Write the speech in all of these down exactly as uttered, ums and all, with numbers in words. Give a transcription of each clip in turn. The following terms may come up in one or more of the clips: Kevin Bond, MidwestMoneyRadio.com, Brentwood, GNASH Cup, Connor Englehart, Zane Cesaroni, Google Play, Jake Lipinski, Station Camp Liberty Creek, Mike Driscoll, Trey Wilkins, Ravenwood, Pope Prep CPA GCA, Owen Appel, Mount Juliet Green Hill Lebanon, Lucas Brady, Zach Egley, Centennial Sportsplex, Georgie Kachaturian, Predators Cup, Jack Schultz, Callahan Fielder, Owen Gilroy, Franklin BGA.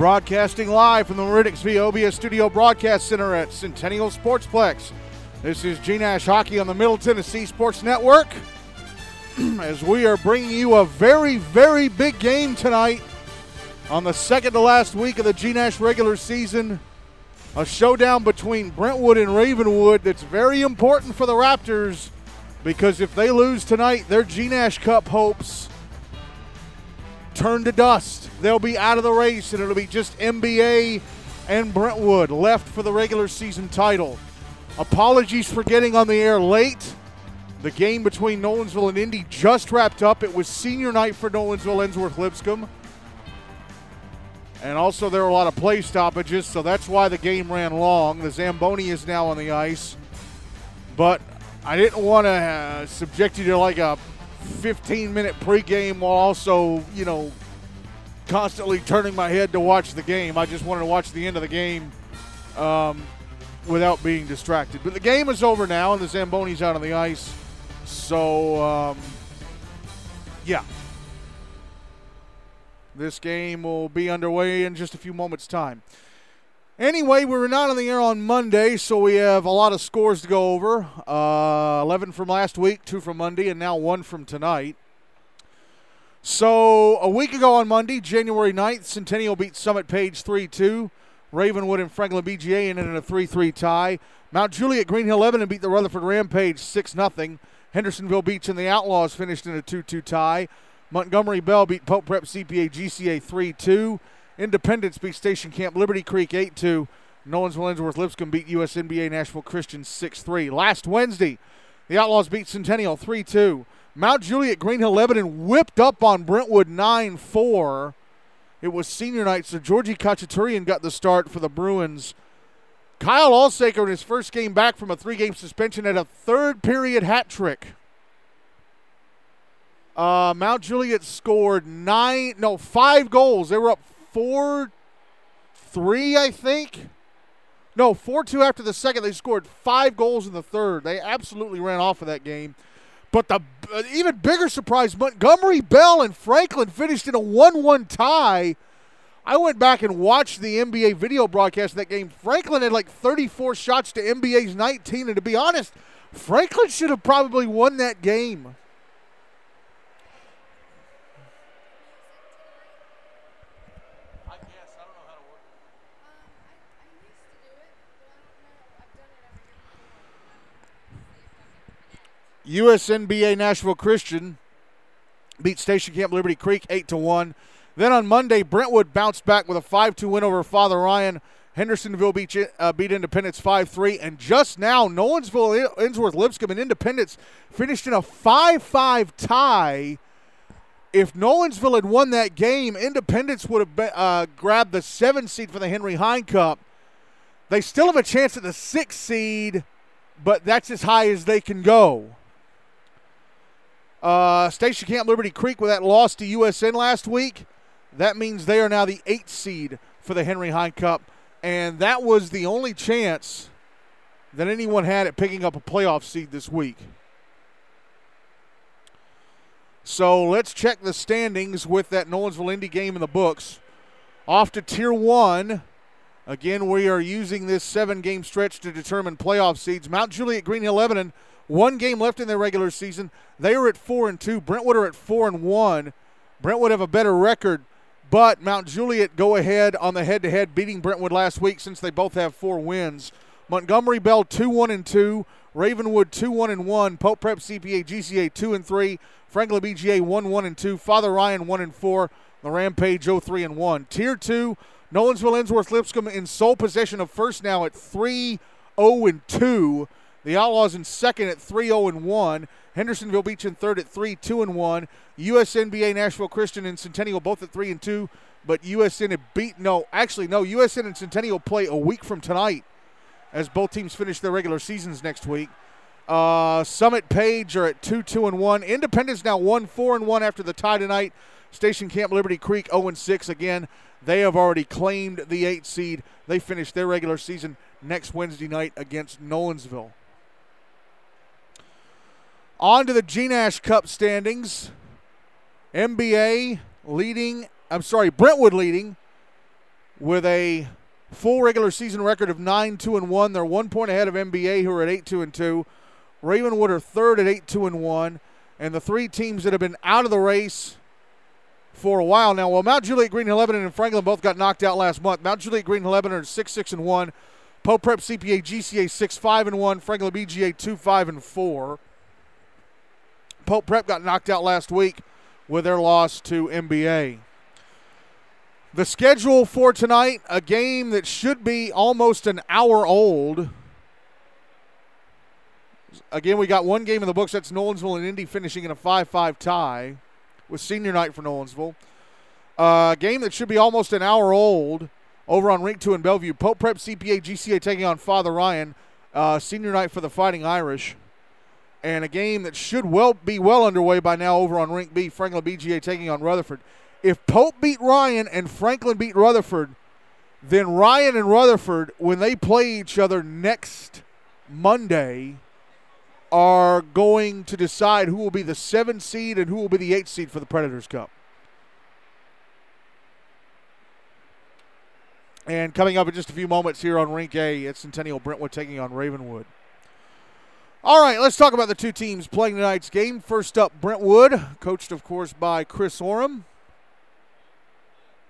Broadcasting live from the Riddixby O B S Studio Broadcast Center at Centennial Sportsplex. This is G NASH Hockey on the Middle Tennessee Sports Network, as we are bringing you a very, very big game tonight on the second to last week of the G NASH regular season. A showdown between Brentwood and Ravenwood that's very important for the Raptors, because if they lose tonight, their G NASH Cup hopes turn to dust. They'll be out of the race, and it'll be just N B A and Brentwood left for the regular season title. Apologies for getting on the air late. The game between Nolensville and Indy just wrapped up. It was senior night for Nolensville-Ensworth-Lipscomb. And also there were a lot of play stoppages, so that's why the game ran long. The Zamboni is now on the ice. But I didn't want to uh, subject you to like a fifteen-minute pregame while also, you know, constantly turning my head to watch the game. I just wanted to watch the end of the game um, without being distracted. But the game is over now, and the Zamboni's out on the ice. So, um, yeah. This game will be underway in just a few moments' time. Anyway, we were not on the air on Monday, so we have a lot of scores to go over. Uh, eleven from last week, two from Monday, and now one from tonight. So a week ago on Monday, January ninth, Centennial beat Summit Page three two. Ravenwood and Franklin B G A ended in a three three tie. Mount Juliet Green Hill Lebanon beat the Rutherford Rampage six nothing. Hendersonville Beach and the Outlaws finished in a two two tie. Montgomery Bell beat Pope Prep C P A G C A three two. Independence beat Station Camp Liberty Creek eight two. Nolensville-Ensworth-Lipscomb beat U S N B A-Nashville Christian six three. Last Wednesday, the Outlaws beat Centennial three two. Mount Juliet Green Hill Lebanon whipped up on Brentwood nine four. It was senior night, so Georgie Kachaturian got the start for the Bruins. Kyle Allsaker, in his first game back from a three-game suspension, had a third-period hat trick. Uh, Mount Juliet scored nine, no, five goals. They were up four three, I think. No, four two after the second. They scored five goals in the third. They absolutely ran off of that game. But the uh, even bigger surprise, Montgomery Bell and Franklin finished in a one one tie. I went back and watched the N B A video broadcast of that game. Franklin had like thirty-four shots to N B A's nineteen, and to be honest, Franklin should have probably won that game. U S N B A-Nashville Christian beat Station Camp Liberty Creek eight to one. Then on Monday, Brentwood bounced back with a five two win over Father Ryan. Hendersonville beat, uh, beat Independence five three. And just now, Nolensville-Ensworth-Lipscomb and Independence finished in a five five tie. If Nolensville had won that game, Independence would have been, uh, grabbed the seventh seed for the Henry Hine Cup. They still have a chance at the sixth seed, but that's as high as they can go. Uh, Station Camp Liberty Creek, with that loss to U S N last week, that means they are now the eighth seed for the Henry Hine Cup, and that was the only chance that anyone had at picking up a playoff seed this week. So let's check the standings with that Nolensville-Indy game in the books. Off to Tier one. Again, we are using this seven-game stretch to determine playoff seeds. Mount Juliet Green Hill Lebanon, one game left in their regular season. They are at four and two. Brentwood are at four and one. Brentwood have a better record, but Mount Juliet go ahead on the head-to-head, beating Brentwood last week since they both have four wins. Montgomery Bell two one and two. Ravenwood two one and one. Pope Prep C P A G C A two and three. Franklin B G A one one and two. Father Ryan one and four. The Rampage oh three and one. Tier two, Nolensville-Ensworth-Lipscomb in sole possession of first now at three oh and two. The Outlaws in second at three oh and one. Hendersonville Beach in third at three two and one. U S N B A-Nashville Christian and Centennial both at three and two. But U S N had beat, no, actually, no, U S N and Centennial play a week from tonight as both teams finish their regular seasons next week. Uh, Summit Page are at two two and one. Independence now one four and one after the tie tonight. Station Camp Liberty Creek oh and six again. They have already claimed the eighth seed. They finish their regular season next Wednesday night against Nolensville. On to the G NASH Cup standings. N B A leading, I'm sorry, Brentwood leading with a full regular season record of nine two and one. They're one point ahead of N B A, who are at eight two and two. Ravenwood are third at eight two and one. And the three teams that have been out of the race for a while now. Well, Mount Juliet, Greenhill Lebanon, and Franklin both got knocked out last month. Mount Juliet, Greenhill Lebanon are six six and one. Pope Prep C P A G C A six five and one. Franklin B G A two five and four. Pope Prep got knocked out last week with their loss to N B A. The schedule for tonight, a game that should be almost an hour old. Again, we got one game in the books. That's Nolensville and Indy finishing in a five five tie with senior night for Nolensville. A uh, game that should be almost an hour old over on Rink two in Bellevue. Pope Prep C P A G C A taking on Father Ryan. Uh, senior night for the Fighting Irish. And a game that should well be well underway by now over on Rink B, Franklin B G A taking on Rutherford. If Pope beat Ryan and Franklin beat Rutherford, then Ryan and Rutherford, when they play each other next Monday, are going to decide who will be the seven seed and who will be the eight seed for the Predators Cup. And coming up in just a few moments here on Rink A, it's Centennial Brentwood taking on Ravenwood. All right, let's talk about the two teams playing tonight's game. First up, Brentwood, coached, of course, by Chris Oram.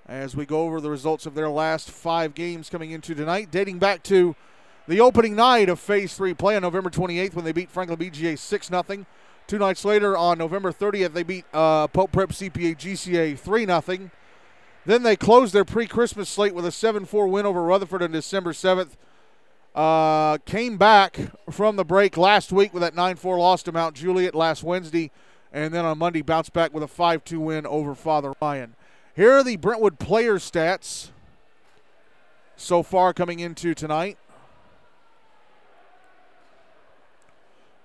As we go over the results of their last five games coming into tonight, dating back to the opening night of Phase three play on November twenty-eighth when they beat Franklin B G A six nothing. Two nights later on November thirtieth, they beat uh, Pope Prep C P A G C A three nothing. Then they closed their pre-Christmas slate with a seven four win over Rutherford on December seventh. Uh, came back from the break last week with that nine four loss to Mount Juliet last Wednesday, and then on Monday bounced back with a five two win over Father Ryan. Here are the Brentwood player stats so far coming into tonight.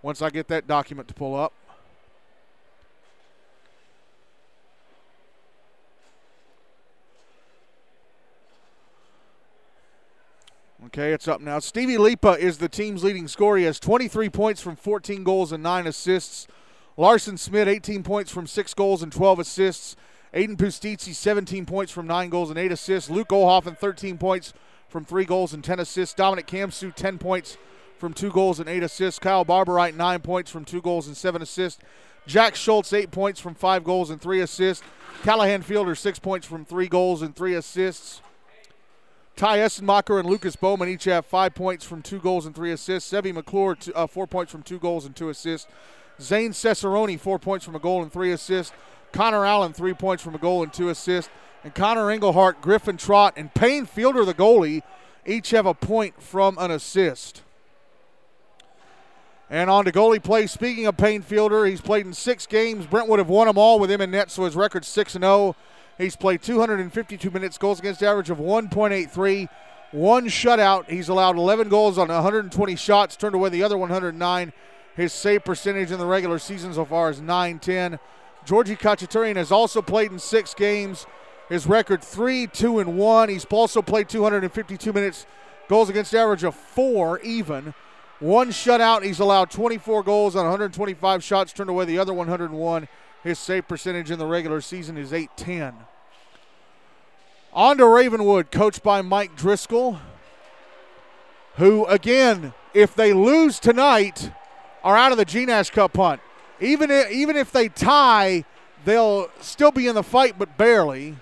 Once I get that document to pull up. Okay, it's up now. Stevie Lipa is the team's leading scorer. He has twenty-three points from fourteen goals and nine assists. Larson Smith, eighteen points from six goals and twelve assists. Aiden Pustizzi, seventeen points from nine goals and eight assists. Luke Ohlhoffen, thirteen points from three goals and ten assists. Dominic Kamsu, ten points from two goals and eight assists. Kyle Barberite, nine points from two goals and seven assists. Jack Schultz, eight points from five goals and three assists. Callahan Fielder, six points from three goals and three assists. Ty Essenmacher and Lucas Bowman each have five points from two goals and three assists. Sevi McClure, two, uh, four points from two goals and two assists. Zane Cesaroni, four points from a goal and three assists. Connor Allen, three points from a goal and two assists. And Connor Englehart, Griffin Trott, and Payne Fielder, the goalie, each have a point from an assist. And on to goalie play. Speaking of Payne Fielder, he's played in six games. Brentwood have won them all with him in net, so his record's six and oh. He's played two hundred fifty-two minutes, goals against average of one point eight three, one shutout. He's allowed eleven goals on one hundred twenty shots, turned away the other one hundred nine. His save percentage in the regular season so far is nine ten. Georgi Kachaturian has also played in six games. His record three two and one. He's also played two hundred fifty-two minutes, goals against average of four even. One shutout. He's allowed twenty-four goals on one hundred twenty-five shots, turned away the other one hundred one. His save percentage in the regular season is eight ten. On to Ravenwood, coached by Mike Driscoll, who, again, if they lose tonight, are out of the G NASH Cup hunt. Even if, even if they tie, they'll still be in the fight, but barely.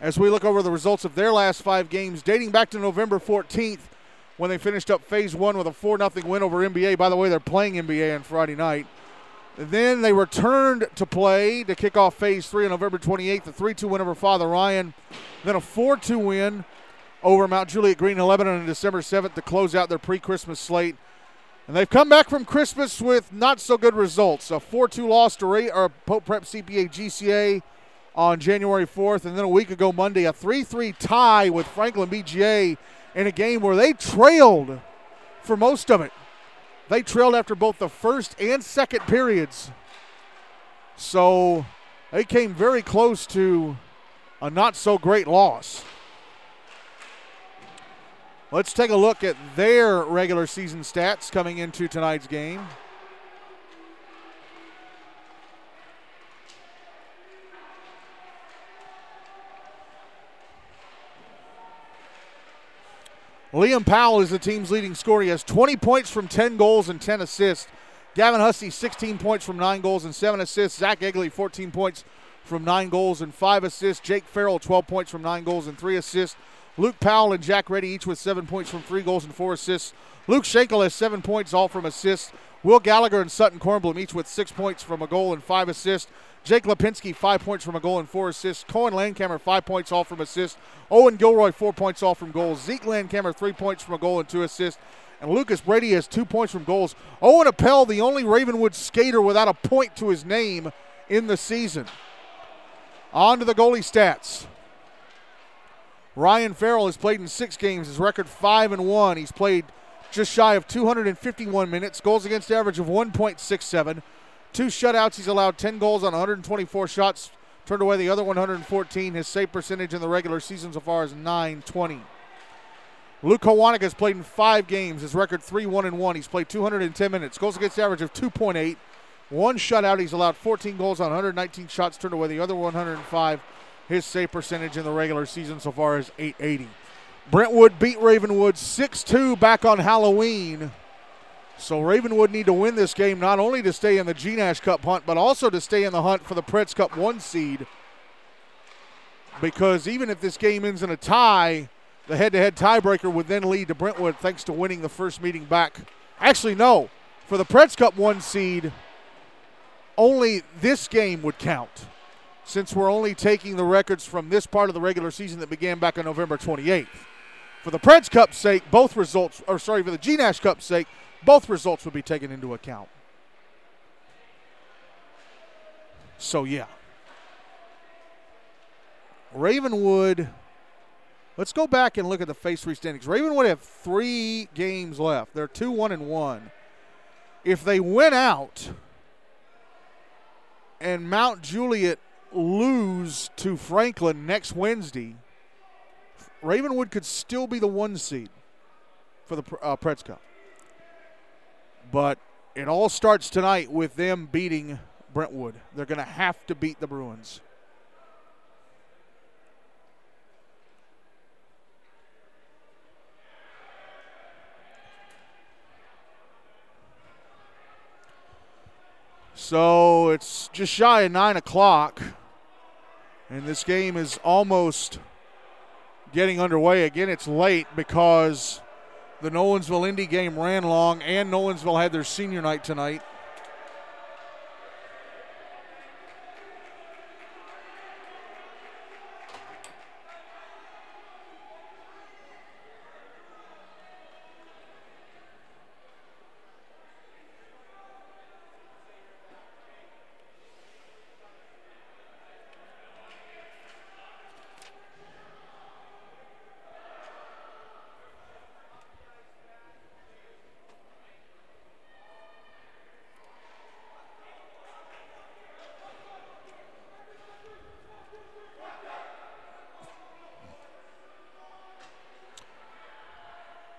As we look over the results of their last five games, dating back to November fourteenth, when they finished up Phase one with a four nothing win over N B A. By the way, they're playing N B A on Friday night. Then they returned to play to kick off Phase three on November twenty-eighth, a three two win over Father Ryan. Then a four two win over Mount Juliet Greenhill Lebanon on December seventh to close out their pre-Christmas slate. And they've come back from Christmas with not-so-good results. A four two loss to Ray, or Pope Prep C P A G C A on January fourth, and then a week ago Monday, a three three tie with Franklin B G A in a game where they trailed for most of it. They trailed after both the first and second periods. So they came very close to a not-so-great loss. Let's take a look at their regular season stats coming into tonight's game. Liam Powell is the team's leading scorer. He has twenty points from ten goals and ten assists. Gavin Hussey, sixteen points from nine goals and seven assists. Zach Egley, fourteen points from nine goals and five assists. Jake Farrell, twelve points from nine goals and three assists. Luke Powell and Jack Reddy each with seven points from three goals and four assists. Luke Schenkel has seven points, all from assists. Will Gallagher and Sutton Kornblum each with six points from a goal and five assists. Jake Lipinski, five points from a goal and four assists. Cohen Landkammer, five points, all from assists. Owen Gilroy, four points, all from goals. Zeke Landkammer, three points from a goal and two assists. And Lucas Brady has two points from goals. Owen Appel, the only Ravenwood skater without a point to his name in the season. On to the goalie stats. Ryan Farrell has played in six games. His record five and one. He's played just shy of two hundred fifty-one minutes. Goals against average of one point six seven. Two shutouts. He's allowed ten goals on one hundred twenty-four shots. Turned away the other one hundred fourteen. His save percentage in the regular season so far is nine twenty. Luke Howanek has played in five games. His record three one one. He's played two hundred ten minutes. Goals against average of two point eight. One shutout. He's allowed fourteen goals on one hundred nineteen shots. Turned away the other one hundred five. His save percentage in the regular season so far is eight eighty. Brentwood beat Ravenwood six two back on Halloween. So Ravenwood need to win this game not only to stay in the G NASH Cup hunt, but also to stay in the hunt for the Pretz Cup one seed. Because even if this game ends in a tie, the head-to-head tiebreaker would then lead to Brentwood thanks to winning the first meeting back. Actually, no. For the Pretz Cup one seed, only this game would count, since we're only taking the records from this part of the regular season that began back on November twenty-eighth. For the Pretz Cup's sake, both results, or sorry, for the G NASH Cup's sake, both results would be taken into account. So, yeah. Ravenwood, let's go back and look at the phase three standings. Ravenwood have three games left. They're two one one. If they win out and Mount Juliet lose to Franklin next Wednesday, Ravenwood could still be the one seed for the uh, Pretz Cup. But it all starts tonight with them beating Brentwood. They're going to have to beat the Bruins. So it's just shy of nine o'clock. And this game is almost getting underway. Again, it's late because the Nolensville Indy game ran long, and Nolensville had their senior night tonight.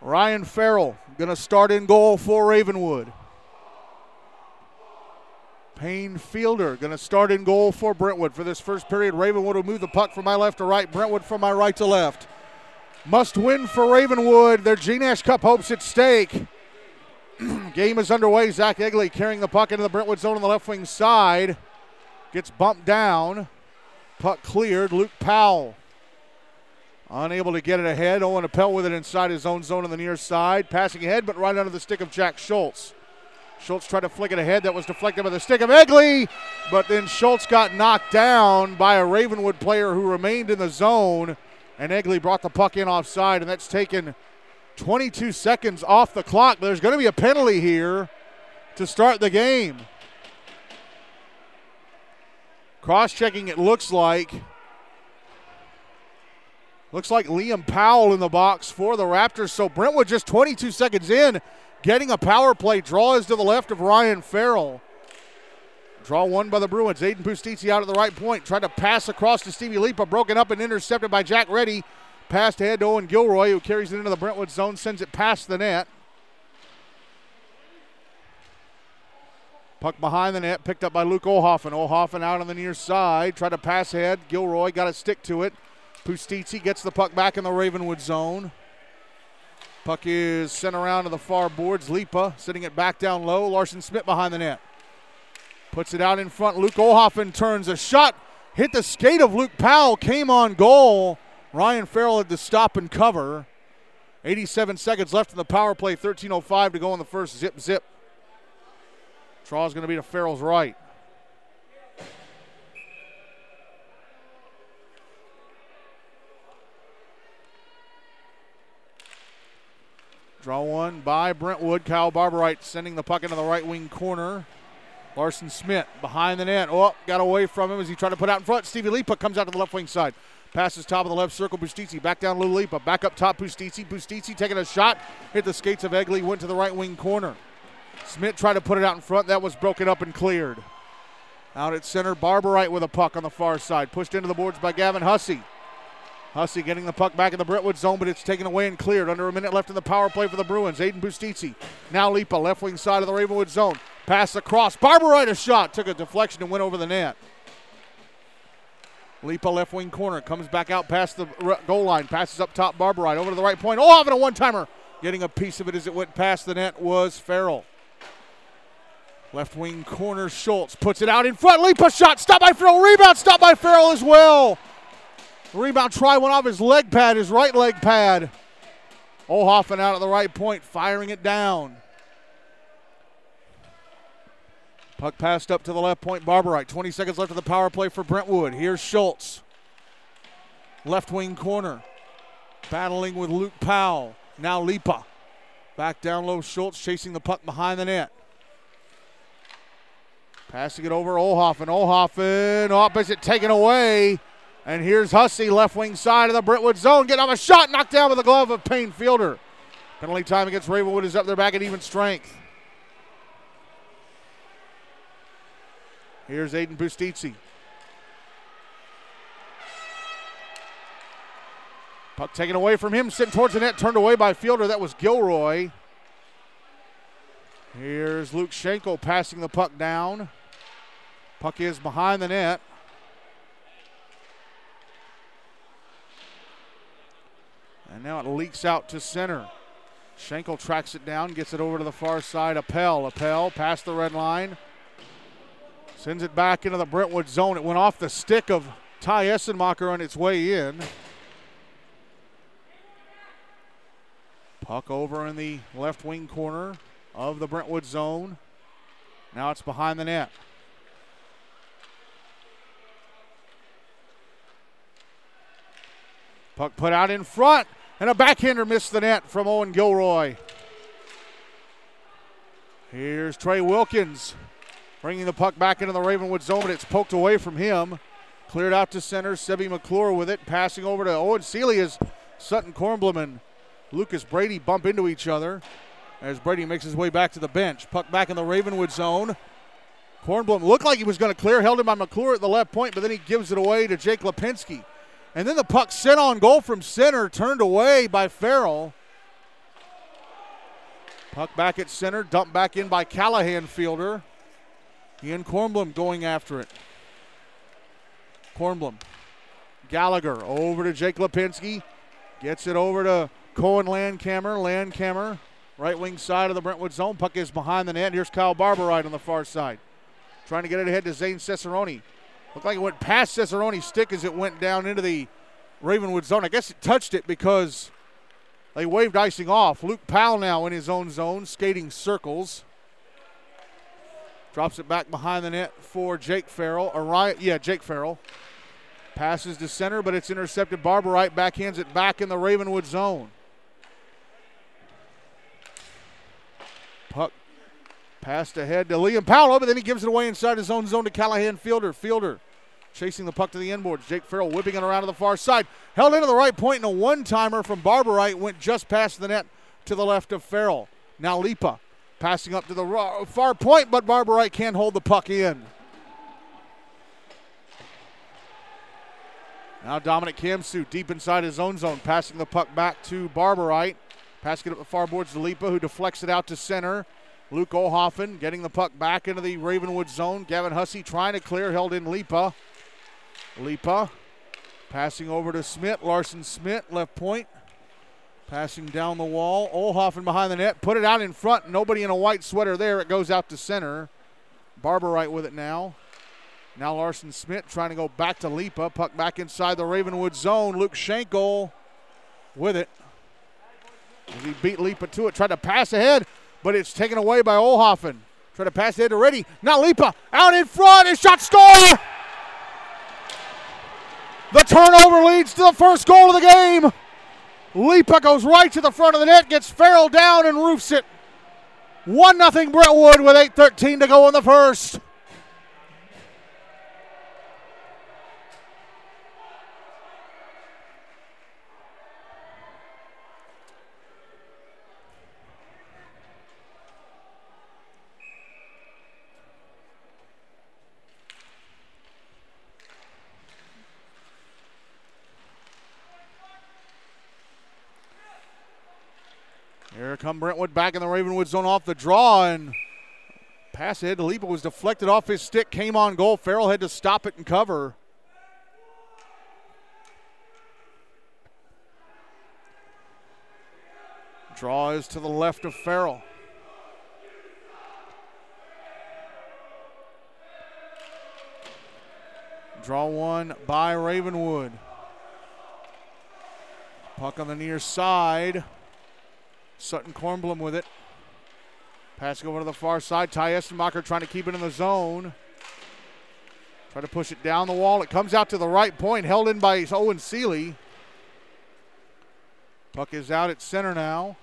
Ryan Farrell going to start in goal for Ravenwood. Payne Fielder going to start in goal for Brentwood. For this first period, Ravenwood will move the puck from my left to right, Brentwood from my right to left. Must win for Ravenwood. Their G NASH Cup hopes at stake. Game is underway. Zach Egley carrying the puck into the Brentwood zone on the left wing side. Gets bumped down. Puck cleared. Luke Powell unable to get it ahead. Owen Appel with it inside his own zone on the near side. Passing ahead, but right under the stick of Jack Schultz. Schultz tried to flick it ahead. That was deflected by the stick of Egley. But then Schultz got knocked down by a Ravenwood player who remained in the zone. And Egley brought the puck in offside. And that's taken twenty-two seconds off the clock. There's going to be a penalty here to start the game. Cross-checking, it looks like. Looks like Liam Powell in the box for the Raptors. So Brentwood just twenty-two seconds in, getting a power play. Draw is to the left of Ryan Farrell. Draw one by the Bruins. Aiden Pustizzi out at the right point. Tried to pass across to Stevie Lipa. Broken up and intercepted by Jack Reddy. Passed ahead to Owen Gilroy, who carries it into the Brentwood zone. Sends it past the net. Puck behind the net. Picked up by Luke Ohlhoffen. Ohlhoffen out on the near side. Tried to pass ahead. Gilroy got a stick to it. Pustizzi gets the puck back in the Ravenwood zone. Puck is sent around to the far boards. Lipa sitting it back down low. Larson Smith behind the net. Puts it out in front. Luke Ohlhoffen turns a shot. Hit the skate of Luke Powell. Came on goal. Ryan Farrell had to stop and cover. eighty-seven seconds left in the power play. thirteen oh five to go in the first. Zip, zip. Traw's going to be to Farrell's right. Draw one by Brentwood. Kyle Barberite sending the puck into the right wing corner. Larson Smith behind the net. Oh, got away from him as he tried to put out in front. Stevie Lipa comes out to the left wing side. Passes top of the left circle. Pustizzi back down to Lipa. Back up top Pustizzi. Pustizzi taking a shot. Hit the skates of Egley. Went to the right wing corner. Smith tried to put it out in front. That was broken up and cleared. Out at center. Barberite with a puck on the far side. Pushed into the boards by Gavin Hussey. Hussey getting the puck back in the Brentwood zone, but it's taken away and cleared. Under a minute left in the power play for the Bruins. Aiden Pustizzi, now Lipa, left wing side of the Ravenwood zone. Pass across. Barberite, a shot, took a deflection and went over the net. Lipa, left wing corner, comes back out past the goal line, passes up top, Barberite, over to the right point. Oh, having a one-timer. Getting a piece of it as it went past the net was Farrell. Left wing corner, Schultz puts it out in front. Lipa, shot, stop by Farrell, rebound, stop by Farrell as well. Rebound try went off his leg pad, his right leg pad. Ohlhoffen out at the right point, firing it down. Puck passed up to the left point, Barberite. twenty seconds left of the power play for Brentwood. Here's Schultz. Left wing corner. Battling with Luke Powell. Now Lipa. Back down low, Schultz chasing the puck behind the net. Passing it over, Ohlhoffen. Ohlhoffen, opposite taken away. And here's Hussey, left wing side of the Brentwood zone. Getting off a shot, knocked down with the glove of Payne Fielder. Penalty time against Ravenwood is up there back at even strength. Here's Aiden Pustizzi. Puck taken away from him, sitting towards the net, turned away by Fielder. That was Gilroy. Here's Luke Schenkel passing the puck down. Puck is behind the net. And now it leaks out to center. Schenkel tracks it down, gets it over to the far side. Appel, Appel, past the red line. Sends it back into the Brentwood zone. It went off the stick of Ty Essenmacher on its way in. Puck over in the left wing corner of the Brentwood zone. Now it's behind the net. Puck put out in front, and a backhander missed the net from Owen Gilroy. Here's Trey Wilkins bringing the puck back into the Ravenwood zone, but it's poked away from him. Cleared out to center, Sebi McClure with it, passing over to Owen Seeley as Sutton Kornblum and Lucas Brady bump into each other as Brady makes his way back to the bench. Puck back in the Ravenwood zone. Kornblum looked like he was going to clear, held him by McClure at the left point, but then he gives it away to Jake Lipinski. And then the puck sent on goal from center, turned away by Farrell. Puck back at center, dumped back in by Callahan Fielder. Ian Kornblum going after it. Kornblum, Gallagher over to Jake Lipinski. Gets it over to Cohen Landkammer. Landkammer, right wing side of the Brentwood zone. Puck is behind the net. Here's Kyle Barberite on the far side. Trying to get it ahead to Zane Cesaroni. Looked like it went past Cesaroni's stick as it went down into the Ravenwood zone. I guess it touched it because they waved icing off. Luke Powell now in his own zone, skating circles. Drops it back behind the net for Jake Farrell. Or Ryan, yeah, Jake Farrell. Passes to center, but it's intercepted. Barberite backhands it back in the Ravenwood zone. Puck. Passed ahead to Liam Powell, but then he gives it away inside his own zone to Callahan Fielder. Fielder chasing the puck to the inboards. Jake Farrell whipping it around to the far side. Held into the right point, and a one-timer from Barberite went just past the net to the left of Farrell. Now Lipa passing up to the far point, but Barberite can't hold the puck in. Now Dominic Kamsu deep inside his own zone, passing the puck back to Barberite. Passing it up the far boards to Lipa, who deflects it out to center. Luke Ohlhoffen getting the puck back into the Ravenwood zone. Gavin Hussey trying to clear, held in Lipa. Lipa passing over to Smith. Larson Smith, left point. Passing down the wall. Ohlhoffen behind the net. Put it out in front. Nobody in a white sweater there. It goes out to center. Barberite with it now. Now Larson Smith trying to go back to Lipa. Puck back inside the Ravenwood zone. Luke Schenkel with it. As he beat Lipa to it. Tried to pass ahead, but it's taken away by Ohlhoffen. Tried to pass ahead to Reddy. Now Lipa out in front. His shot, score! The turnover leads to the first goal of the game. Lipa goes right to the front of the net, gets Farrell down and roofs it. one nothing Brentwood with eight thirteen to go in the first. Here come Brentwood back in the Ravenwood zone off the draw, and pass ahead to Lipa was deflected off his stick, came on goal. Farrell had to stop it and cover. Draw is to the left of Farrell. Draw one by Ravenwood. Puck on the near side. Sutton Kornblum with it. Passing over to the far side. Ty Estenmacher trying to keep it in the zone. Try to push it down the wall. It comes out to the right point. Held in by Owen Seeley. Puck is out at center now.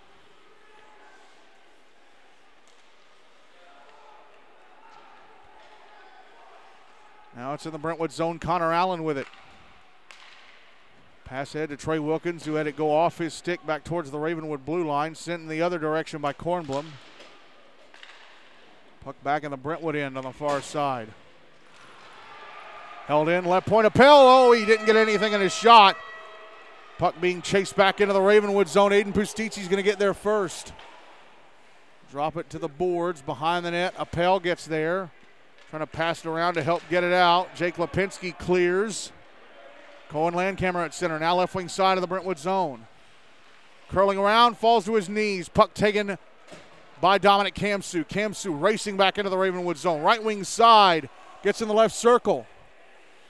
Now it's in the Brentwood zone. Connor Allen with it. Pass ahead to Trey Wilkins, who had it go off his stick back towards the Ravenwood blue line. Sent in the other direction by Kornblum. Puck back in the Brentwood end on the far side. Held in, left point, Appel. Oh, he didn't get anything in his shot. Puck being chased back into the Ravenwood zone. Aiden Pustizzi's going to get there first. Drop it to the boards behind the net. Appel gets there. Trying to pass it around to help get it out. Jake Lipinski clears. Cohen Landcammer at center, now left wing side of the Brentwood zone. Curling around, falls to his knees. Puck taken by Dominic Kamsu. Kamsu racing back into the Ravenwood zone. Right wing side, gets in the left circle.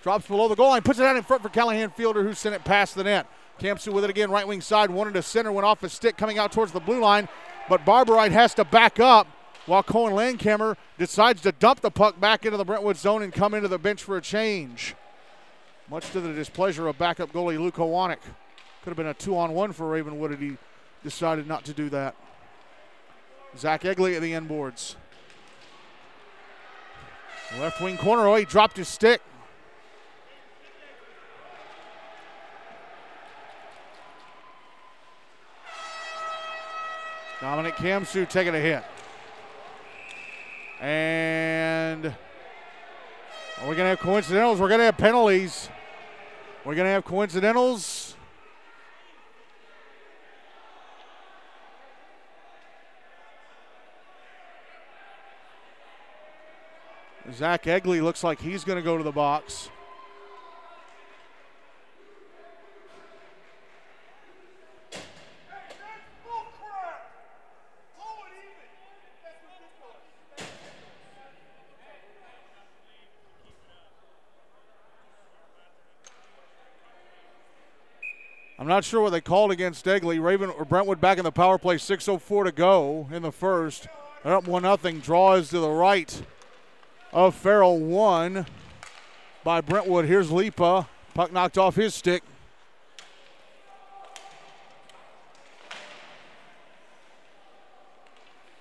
Drops below the goal line, puts it out in front for Callahan Fielder, who sent it past the net. Kamsu with it again, right wing side, wanted to center, went off his stick, coming out towards the blue line. But Barberite has to back up while Cohen Landcammer decides to dump the puck back into the Brentwood zone and come into the bench for a change. Much to the displeasure of backup goalie Luke Ohlhoffen. Could have been a two-on-one for Ravenwood had he decided not to do that. Zach Egley at the end boards. Left wing corner, oh, he dropped his stick. Dominic Kamsu taking a hit. And... We're going to have coincidentals. We're going to have penalties. We're going to have coincidentals. Zach Egley looks like he's going to go to the box. I'm not sure what they called against Egley. Raven or Brentwood back in the power play. six oh four to go in the first. They're up one nothing. Draw is to the right of Farrell. One by Brentwood. Here's Lipa. Puck knocked off his stick.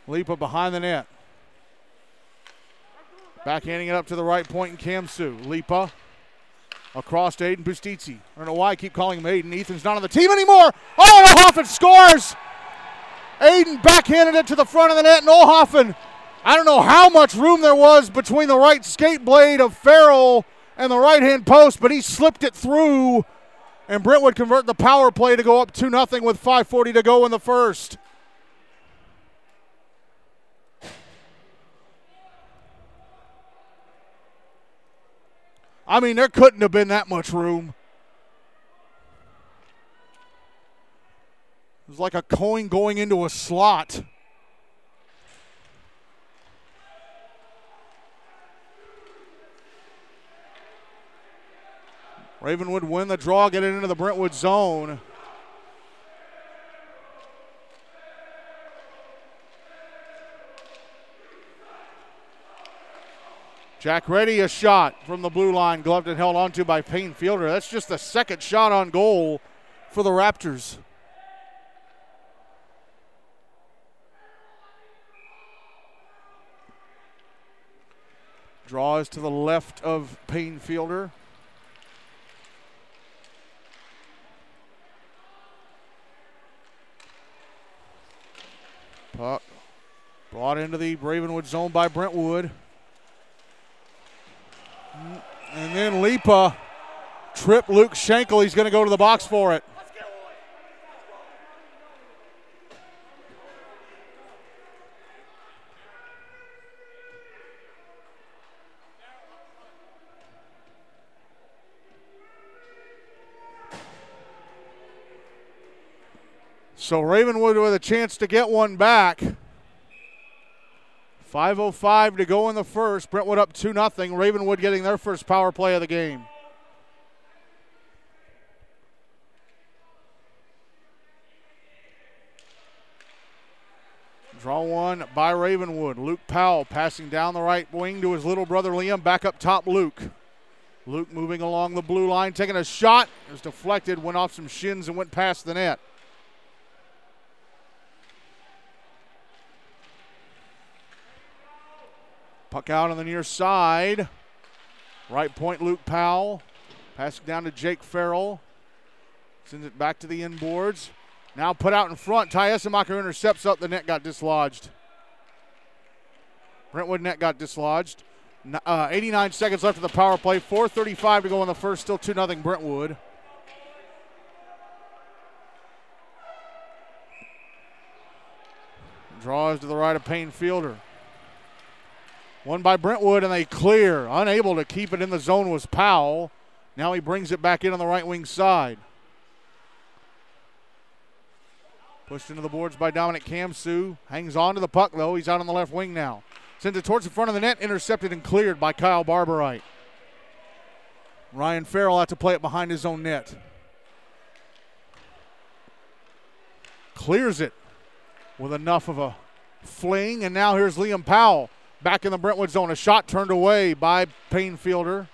Lipa behind the net. Backhanding it up to the right point in Kamsu. Lipa. Across to Aiden Pustizzi. I don't know why I keep calling him Aiden. Ethan's not on the team anymore. Oh, and Ohlhoffen scores. Aiden backhanded it to the front of the net, and Ohlhoffen, I don't know how much room there was between the right skate blade of Farrell and the right-hand post, but he slipped it through, and Brentwood convert the power play to go up two nothing with five forty to go in the first. I mean, there couldn't have been that much room. was like a coin going into a slot. Ravenwood win the draw, get it into the Brentwood zone. Jack Reddy, a shot from the blue line, gloved and held onto by Payne Fielder. That's just the second shot on goal for the Raptors. Draw is to the left of Payne Fielder. Puck brought into the Ravenwood zone by Brentwood. And then Lipa tripped Luke Schenkel. He's going to go to the box for it. So Ravenwood with a chance to get one back. five oh five to go in the first. Brentwood up two nothing. Ravenwood getting their first power play of the game. Draw one by Ravenwood. Luke Powell passing down the right wing to his little brother Liam. Back up top, Luke. Luke moving along the blue line, taking a shot. It was deflected, went off some shins and went past the net. Puck out on the near side. Right point, Luke Powell. Passing down to Jake Farrell. Sends it back to the inboards. Now put out in front. Ty Essenmacher intercepts up. The net got dislodged. Brentwood net got dislodged. Uh, eighty-nine seconds left of the power play. four thirty-five to go in the first. Still two nothing Brentwood. Draws to the right of Payne Fielder. One by Brentwood, and they clear. Unable to keep it in the zone was Powell. Now he brings it back in on the right wing side. Pushed into the boards by Dominic Kamsu. Hangs on to the puck, though. He's out on the left wing now. Sends it towards the front of the net. Intercepted and cleared by Kyle Barberite. Ryan Farrell had to play it behind his own net. Clears it with enough of a fling, and now here's Liam Powell. Back in the Brentwood zone, a shot turned away by Payne Fielder.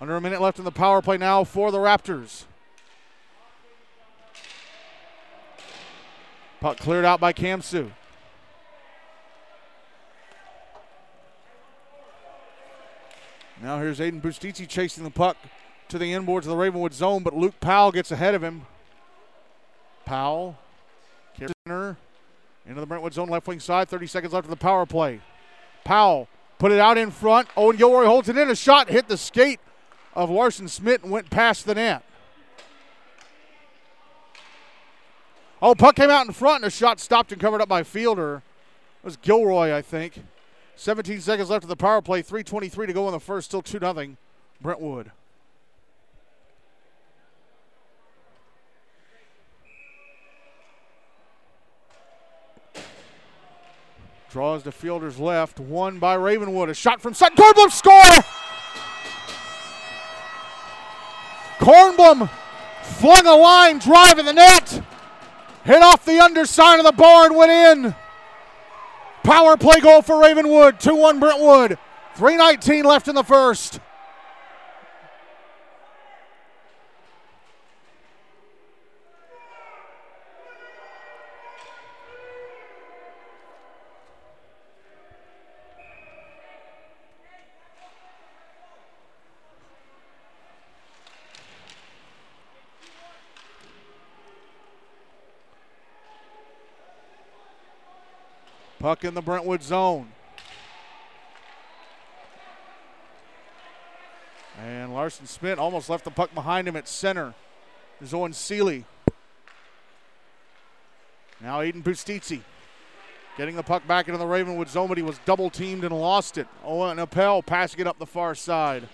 Under a minute left in the power play now for the Raptors. Puck cleared out by Kamsu. Now here's Aiden Pustizzi chasing the puck to the inboards of the Ravenwood zone, but Luke Powell gets ahead of him. Powell, into the Brentwood zone, left wing side, thirty seconds left of the power play. Powell put it out in front. Owen Gilroy holds it in. A shot hit the skate of Larson Smith and went past the net. Oh, puck came out in front, and a shot stopped and covered up by Fielder. It was Gilroy, I think. seventeen seconds left of the power play. three twenty-three to go in the first. Still two nothing Brentwood. Draws to Fielder's left, one by Ravenwood. A shot from Sutton. Kornblum, score! Kornblum flung a line drive in the net. Hit off the underside of the bar and went in. Power play goal for Ravenwood. two one Brentwood. three nineteen left in the first. Puck in the Brentwood zone. And Larson Smith almost left the puck behind him at center. There's Owen Seeley. Now Aiden Pustizzi getting the puck back into the Ravenwood zone, but he was double teamed and lost it. Owen Appel passing it up the far side.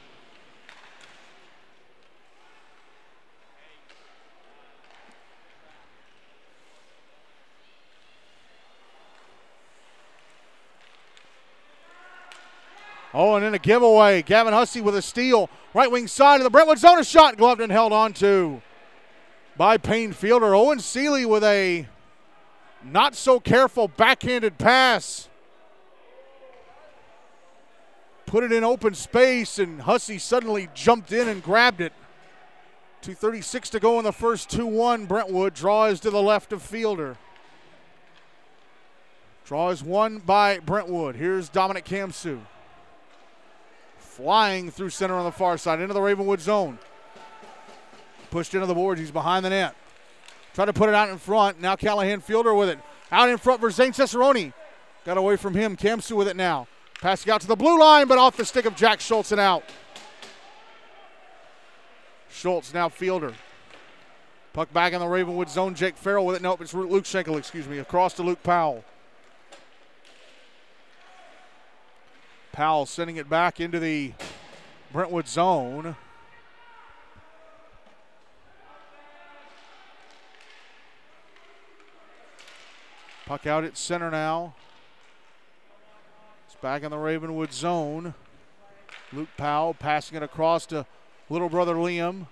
Oh, and then a giveaway. Gavin Hussey with a steal. Right wing side of the Brentwood zone. A shot gloved and held on to by Payne Fielder. Owen Seeley with a not-so-careful backhanded pass. Put it in open space, and Hussey suddenly jumped in and grabbed it. two thirty-six to go in the first. Two one Brentwood. Draw is to the left of Fielder. Draw is won by Brentwood. Here's Dominic Kamsu. Flying through center on the far side into the Ravenwood zone. Pushed into the boards. He's behind the net. Try to put it out in front. Now Callahan Fielder with it. Out in front for Zane Cesaroni. Got away from him. Kamsu with it now. Passing out to the blue line, but off the stick of Jack Schultz and out. Schultz now Fielder. Puck back in the Ravenwood zone. Jake Farrell with it. Nope, it's Luke Schenkel, excuse me. Across to Luke Powell. Powell sending it back into the Brentwood zone. Puck out at center now. It's back in the Ravenwood zone. Luke Powell passing it across to little brother Liam.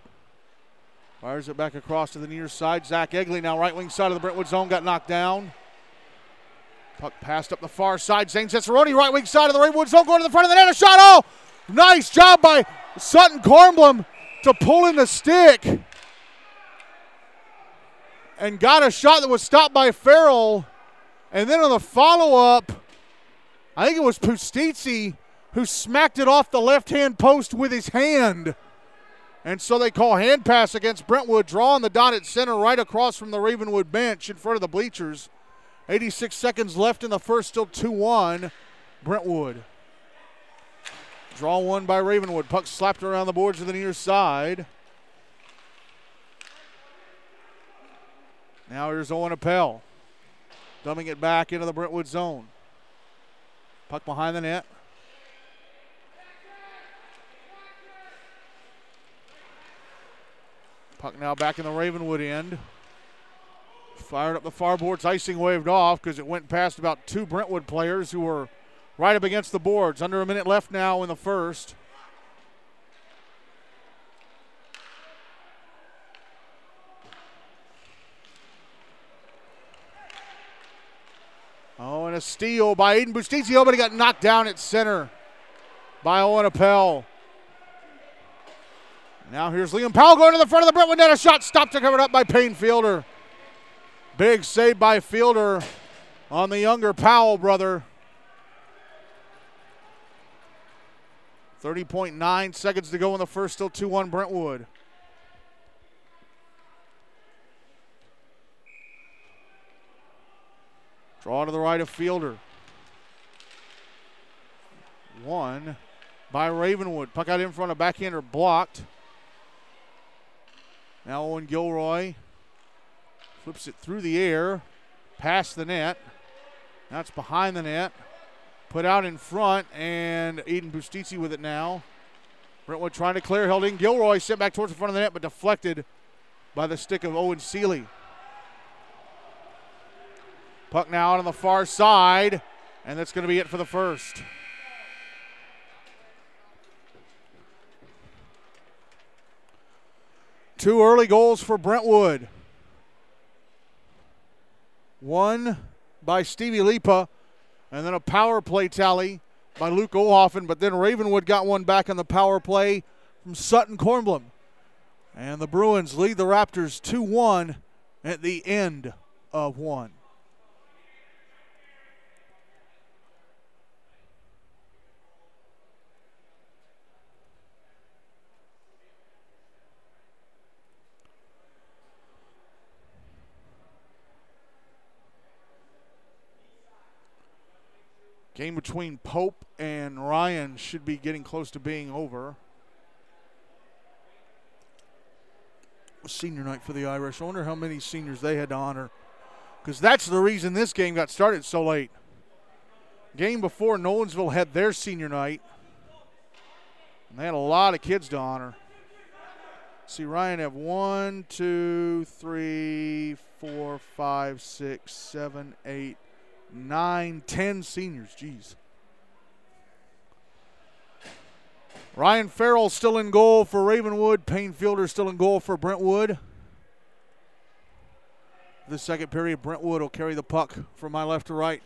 Fires it back across to the near side. Zach Egley now right wing side of the Brentwood zone. Got knocked down. Puck passed up the far side. Zane Cesaroni, right wing side of the Ravenwood zone, going to the front of the net. A shot. Oh, nice job by Sutton Kornblum to pull in the stick. And got a shot that was stopped by Farrell. And then on the follow-up, I think it was Pustizzi who smacked it off the left-hand post with his hand. And so they call hand pass against Brentwood. Draw on the dot at center right across from the Ravenwood bench in front of the bleachers. eighty-six seconds left in the first, still two one, Brentwood. Draw one by Ravenwood. Puck slapped around the boards to the near side. Now here's Owen Appel. Dumping it back into the Brentwood zone. Puck behind the net. Puck now back in the Ravenwood end. Fired up the far boards. Icing waved off because it went past about two Brentwood players who were right up against the boards. Under a minute left now in the first. Oh, and a steal by Aiden Pustizzi, but he got knocked down at center by Owen Appel. Now here's Liam Powell going to the front of the Brentwood net. A shot stopped to cover it up by Payne Fielder. Big save by Fielder on the younger Powell brother. thirty point nine seconds to go in the first, still two one Brentwood. Draw to the right of Fielder. One by Ravenwood. Puck out in front of backhander blocked. Now Owen Gilroy flips it through the air, past the net. Now it's behind the net. Put out in front, and Aiden Pustizzi with it now. Brentwood trying to clear, held in. Gilroy sent back towards the front of the net, but deflected by the stick of Owen Seeley. Puck now out on the far side, and that's going to be it for the first. Two early goals for Brentwood. One by Stevie Lipa, and then a power play tally by Luke Ohlhoffen, but then Ravenwood got one back on the power play from Sutton Kornblum. And the Bruins lead the Raptors two one at the end of one. Game between Pope and Ryan should be getting close to being over. Senior night for the Irish. I wonder how many seniors they had to honor, because that's the reason this game got started so late. Game before, Nolensville had their senior night, and they had a lot of kids to honor. See, Ryan have one, two, three, four, five, six, seven, eight, nine, ten seniors, geez. Ryan Farrell still in goal for Ravenwood. Payne Fielder still in goal for Brentwood. This second period, Brentwood will carry the puck from my left to right.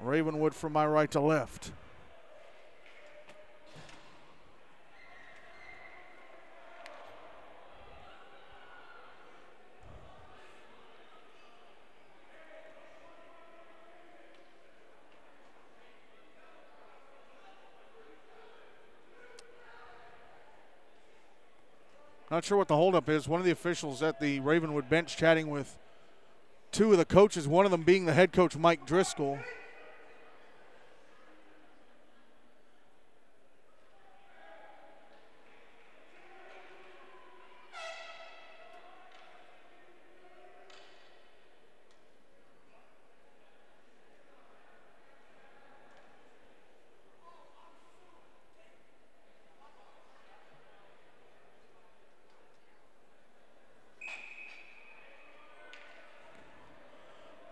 Ravenwood from my right to left. Not sure what the holdup is. One of the officials at the Ravenwood bench chatting with two of the coaches, one of them being the head coach, Mike Driscoll.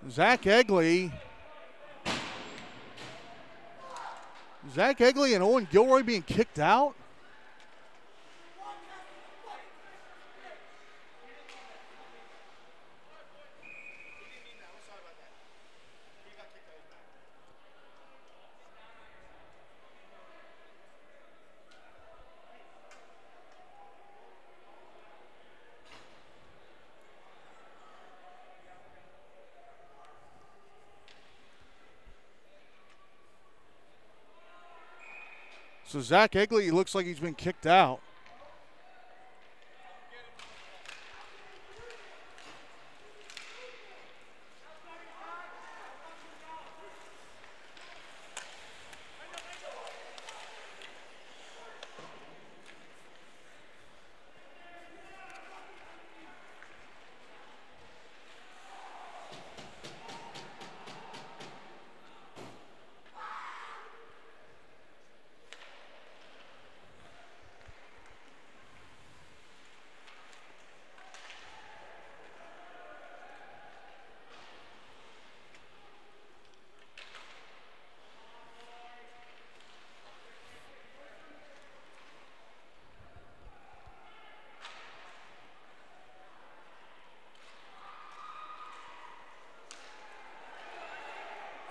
Zach Egley. Zach Egley and Owen Gilroy being kicked out. So Zach Egley looks like he's been kicked out.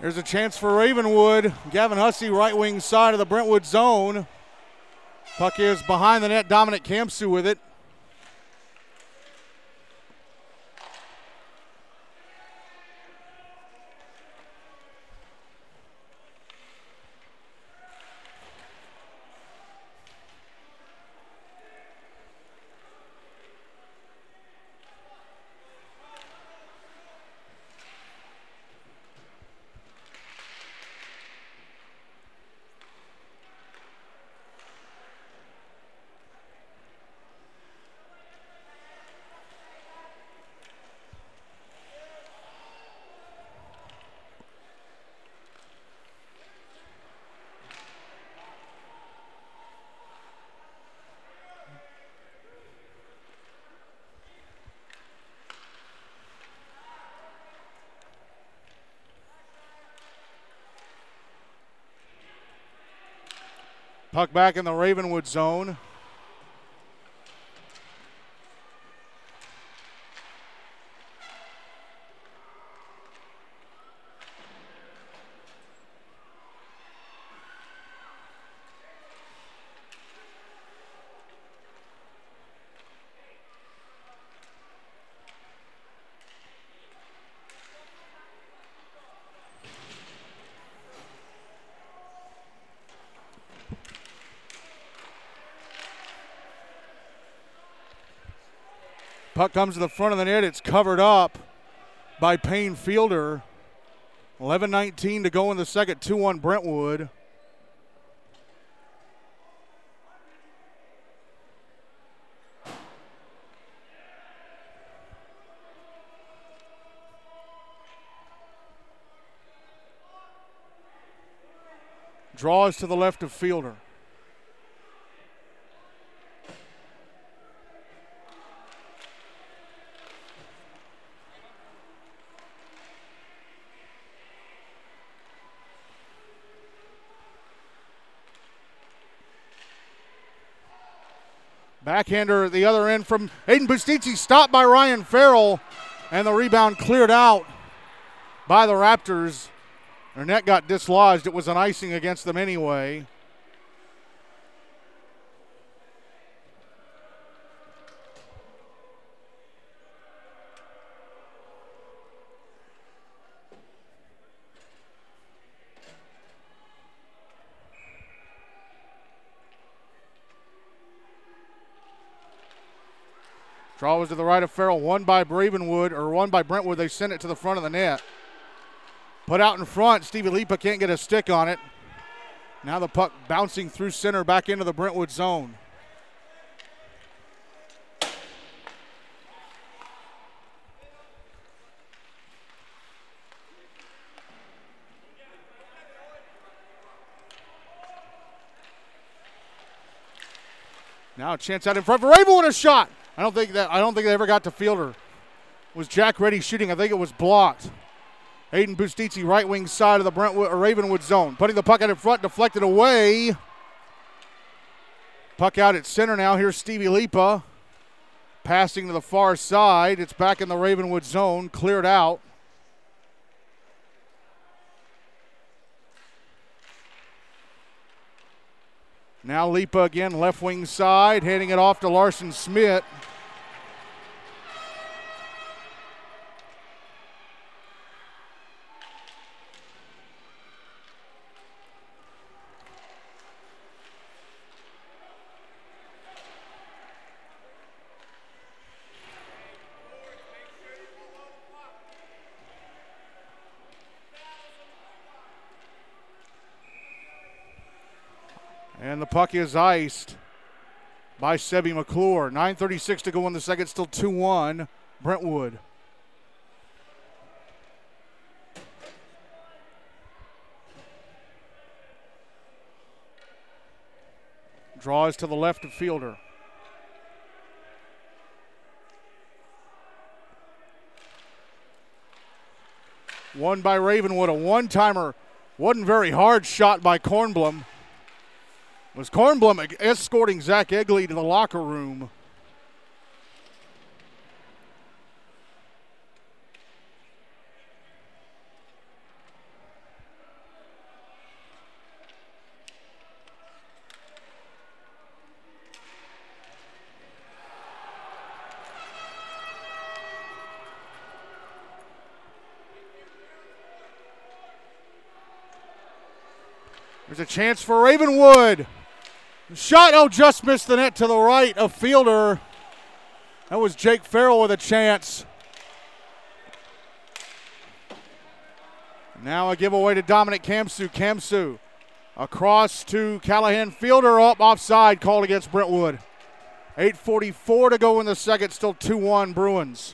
There's a chance for Ravenwood. Gavin Hussey, right wing side of the Brentwood zone. Puck is behind the net. Dominic Kamsu with it. Puck back in the Ravenwood zone. Puck comes to the front of the net. It's covered up by Payne Fielder. eleven nineteen to go in the second. two one Brentwood. Draw is to the left of Fielder. Backhander at the other end from Aiden Pustizzi, stopped by Ryan Farrell, and the rebound cleared out by the Raptors. Their net got dislodged. It was an icing against them anyway. Draw was to the right of Farrell, one by Ravenwood, or one by Brentwood. They sent it to the front of the net. Put out in front, Stevie Lipa can't get a stick on it. Now the puck bouncing through center back into the Brentwood zone. Now a chance out in front for Ravenwood, a shot. I don't think that I don't think they ever got to Fielder. It was Jack Reddy shooting. I think it was blocked. Aiden Pustizzi, right wing side of the Brentwood or Ravenwood zone, putting the puck out in front, deflected away. Puck out at center now. Here's Stevie Lipa passing to the far side. It's back in the Ravenwood zone, cleared out. Now Lipa again, left wing side, handing it off to Larson Smith. And the puck is iced by Sebby McClure. nine thirty-six to go in the second, still two one, Brentwood. Draw is to the left of Fielder. One by Ravenwood, a one-timer. Wasn't very hard shot by Kornblum. Was Kornblum escorting Zach Egley to the locker room. There's a chance for Ravenwood. Shot, oh, just missed the net to the right of Fielder. That was Jake Farrell with a chance. Now a giveaway to Dominic Kamsu. Kamsu across to Callahan Fielder, up offside, called against Brentwood. eight forty-four to go in the second, still two one Bruins.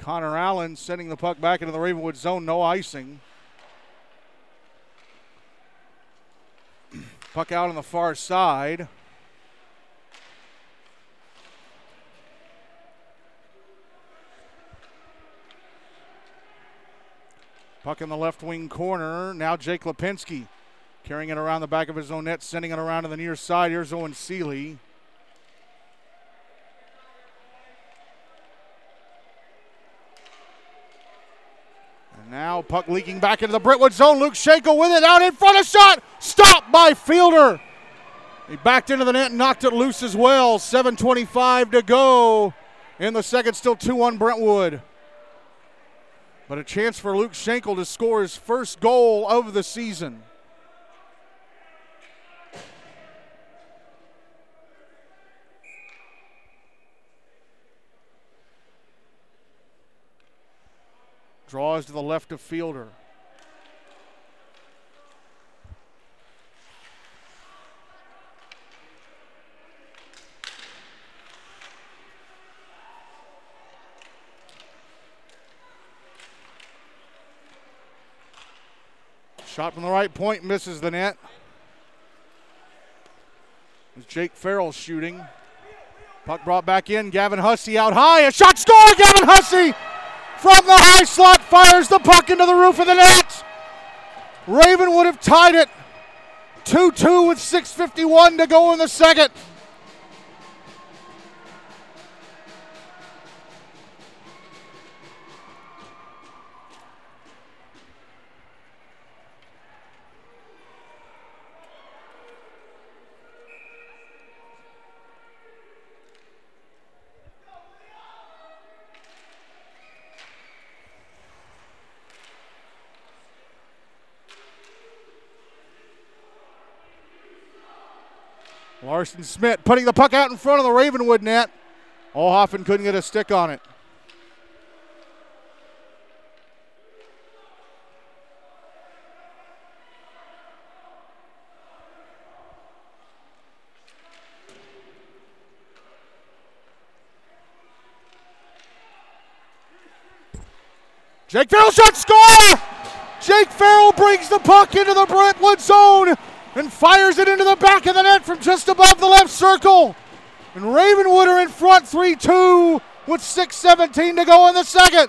Connor Allen sending the puck back into the Ravenwood zone, no icing. Puck out on the far side. Puck in the left wing corner, now Jake Lipinski carrying it around the back of his own net, sending it around to the near side. Here's Owen Seeley. Powell, puck leaking back into the Brentwood zone. Luke Schenkel with it, out in front of shot. Stopped by Fielder. He backed into the net and knocked it loose as well. seven twenty-five to go in the second, still two one Brentwood. But a chance for Luke Schenkel to score his first goal of the season. Draws to the left of Fielder. Shot from the right point, misses the net. It's Jake Farrell shooting. Puck brought back in, Gavin Hussey out high. A shot scored, Gavin Hussey! From the high slot, fires the puck into the roof of the net. Raven would have tied it. two two with six fifty-one to go in the second. Larson Smith putting the puck out in front of the Ravenwood net. Ohlhoffen couldn't get a stick on it. Jake Farrell shot, score! Jake Farrell brings the puck into the Brentwood zone and fires it into the back of the net from just above the left circle. And Ravenwood are in front three two with six seventeen to go in the second.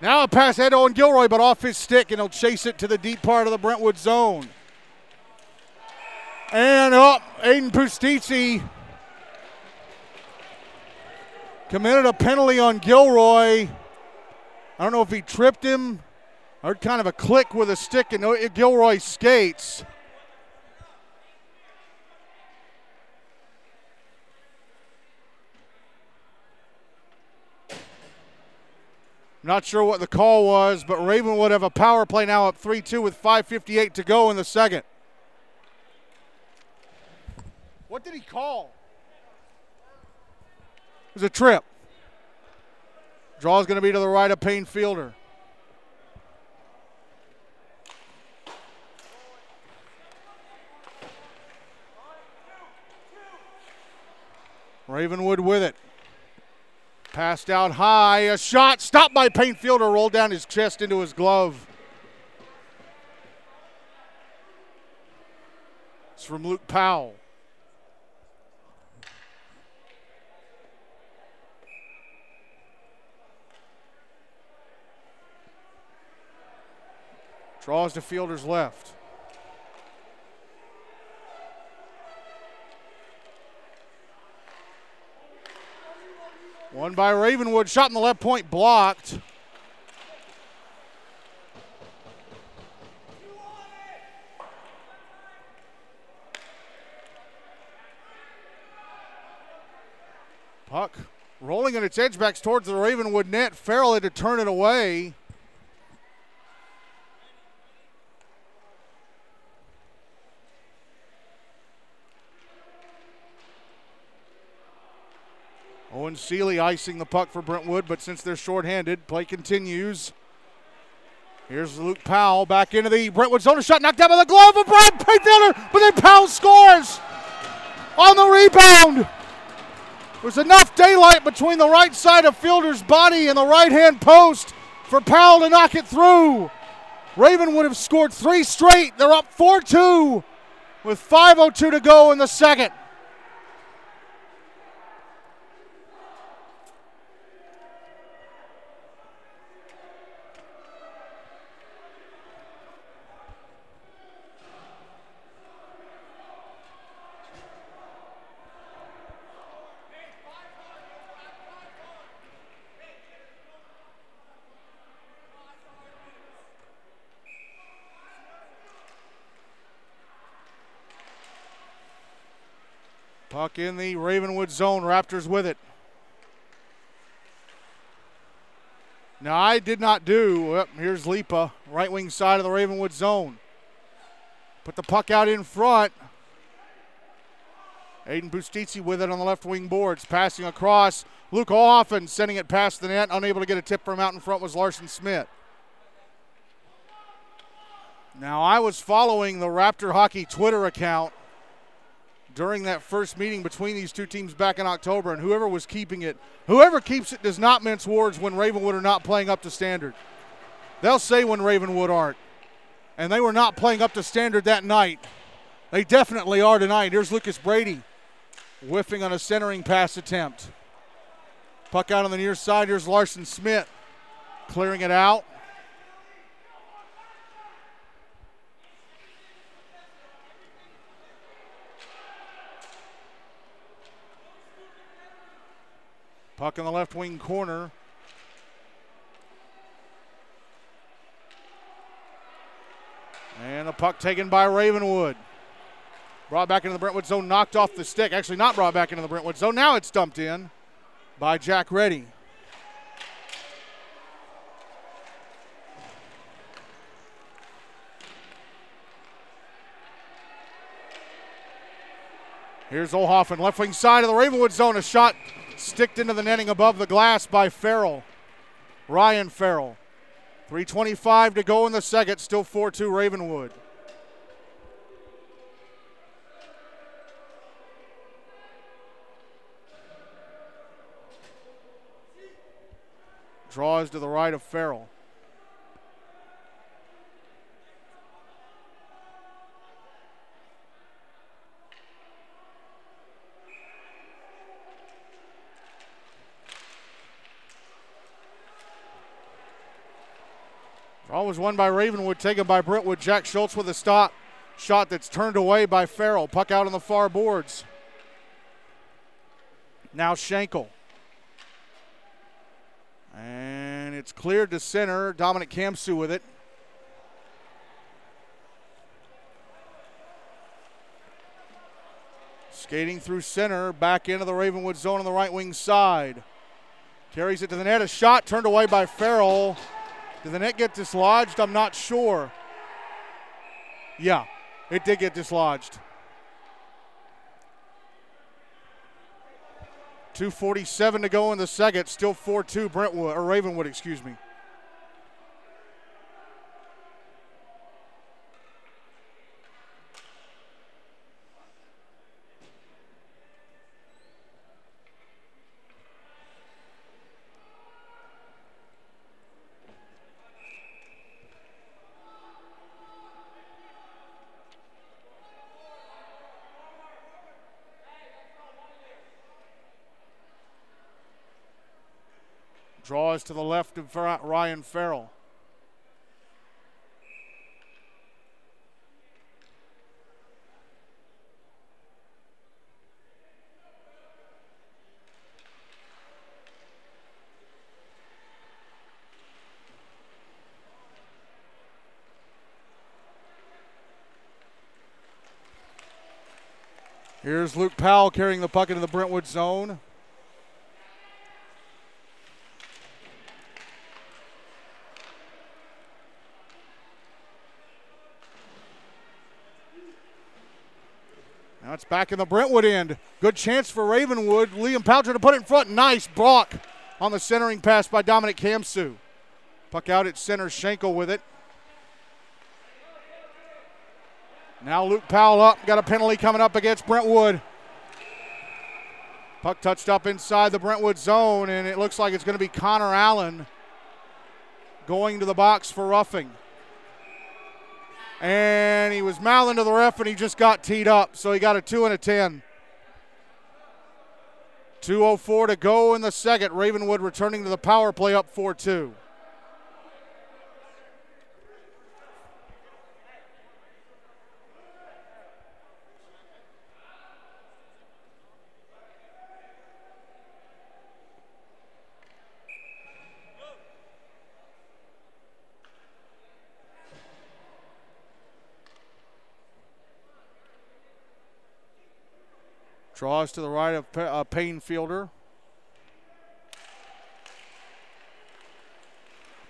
Now a pass ahead to Owen Gilroy, but off his stick, and he'll chase it to the deep part of the Brentwood zone. And up, oh, Aiden Pustizzi committed a penalty on Gilroy. I don't know if he tripped him. I heard kind of a click with a stick, and Gilroy skates. Not sure what the call was, but Ravenwood have a power play now up three two with five fifty-eight to go in the second. What did he call? It was a trip. Draw is going to be to the right of Payne Fielder. Ravenwood with it. Passed out high, a shot stopped by Payne Fielder, rolled down his chest into his glove. It's from Luke Powell. Draws to Fielder's left. One by Ravenwood, shot in the left point, blocked. Puck rolling in its edge backs towards the Ravenwood net. Farrell had to turn it away. Owen Seeley icing the puck for Brentwood, but since they're shorthanded, play continues. Here's Luke Powell back into the Brentwood zone. A shot knocked down by the glove of Brad Payne Fielder, but then Powell scores on the rebound. There's enough daylight between the right side of Fielder's body and the right-hand post for Powell to knock it through. Ravenwood have scored three straight. They're up four two with five oh two to go in the second. Puck in the Ravenwood zone, Raptors with it. Now I did not do, oh, here's Lipa, right wing side of the Ravenwood zone. Put the puck out in front. Aiden Pustizzi with it on the left wing boards, passing across. Luke Ohlhoffen sending it past the net, unable to get a tip from out in front was Larson Smith. Now I was following the Raptor Hockey Twitter account during that first meeting between these two teams back in October, and whoever was keeping it, whoever keeps it does not mince words when Ravenwood are not playing up to standard. They'll say when Ravenwood aren't, and they were not playing up to standard that night. They definitely are tonight. Here's Lucas Brady whiffing on a centering pass attempt. Puck out on the near side, here's Larson Smith clearing it out. Puck in the left wing corner. And the puck taken by Ravenwood. Brought back into the Brentwood zone, knocked off the stick. Actually not brought back into the Brentwood zone. Now it's dumped in by Jack Reddy. Here's Ohlhoffen, left wing side of the Ravenwood zone. A shot sticked into the netting above the glass by Farrell, Ryan Farrell. three twenty-five to go in the second, still four two Ravenwood. Draws to the right of Farrell. Always won by Ravenwood, taken by Brentwood. Jack Schultz with a stop. Shot that's turned away by Farrell. Puck out on the far boards. Now Schenkel. And it's cleared to center. Dominic Kamsu with it. Skating through center, back into the Ravenwood zone on the right wing side. Carries it to the net. A shot turned away by Farrell. Did the net get dislodged? I'm not sure. Yeah, it did get dislodged. two forty-seven to go in the second. Still four two Brentwood, or Ravenwood, excuse me. Draws to the left of Ryan Farrell. Here's Luke Powell carrying the puck into the Brentwood zone. It's back in the Brentwood end. Good chance for Ravenwood. Liam Powell to put it in front. Nice block on the centering pass by Dominic Kamsu. Puck out at center. Schenkel with it. Now Luke Powell up, got a penalty coming up against Brentwood. Puck touched up inside the Brentwood zone, and it looks like it's going to be Connor Allen going to the box for roughing. And he was mouthing to the ref, and he just got teed up, so he got a two and a ten. two oh four to go in the second. Ravenwood returning to the power play up four two. Draws to the right of uh, Payne Fielder.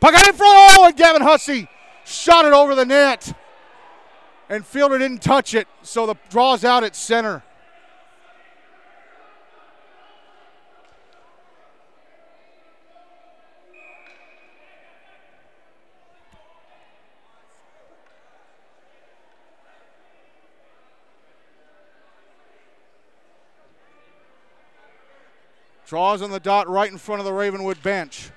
Puck out in front. Oh, and Gavin Hussey shot it over the net. And Fielder didn't touch it, so the draws out at center. Draws on the dot right in front of the Ravenwood bench.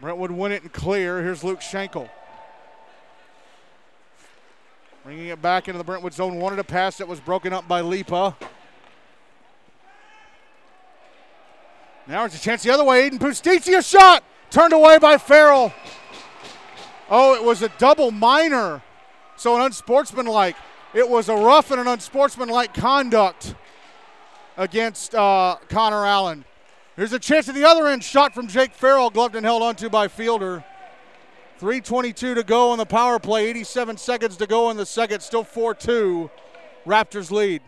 Brentwood win it and clear. Here's Luke Schenkel. Bringing it back into the Brentwood zone. Wanted a pass that was broken up by Lipa. Now it's a chance the other way. Aiden Pustizzi, a shot. Turned away by Farrell. Oh, it was a double minor. So an unsportsmanlike. It was a rough and an unsportsmanlike conduct against uh, Connor Allen. Here's a chance at the other end. Shot from Jake Farrell, gloved and held onto by Fielder. three twenty-two to go on the power play. eighty-seven seconds to go in the second. Still four two. Raptors lead.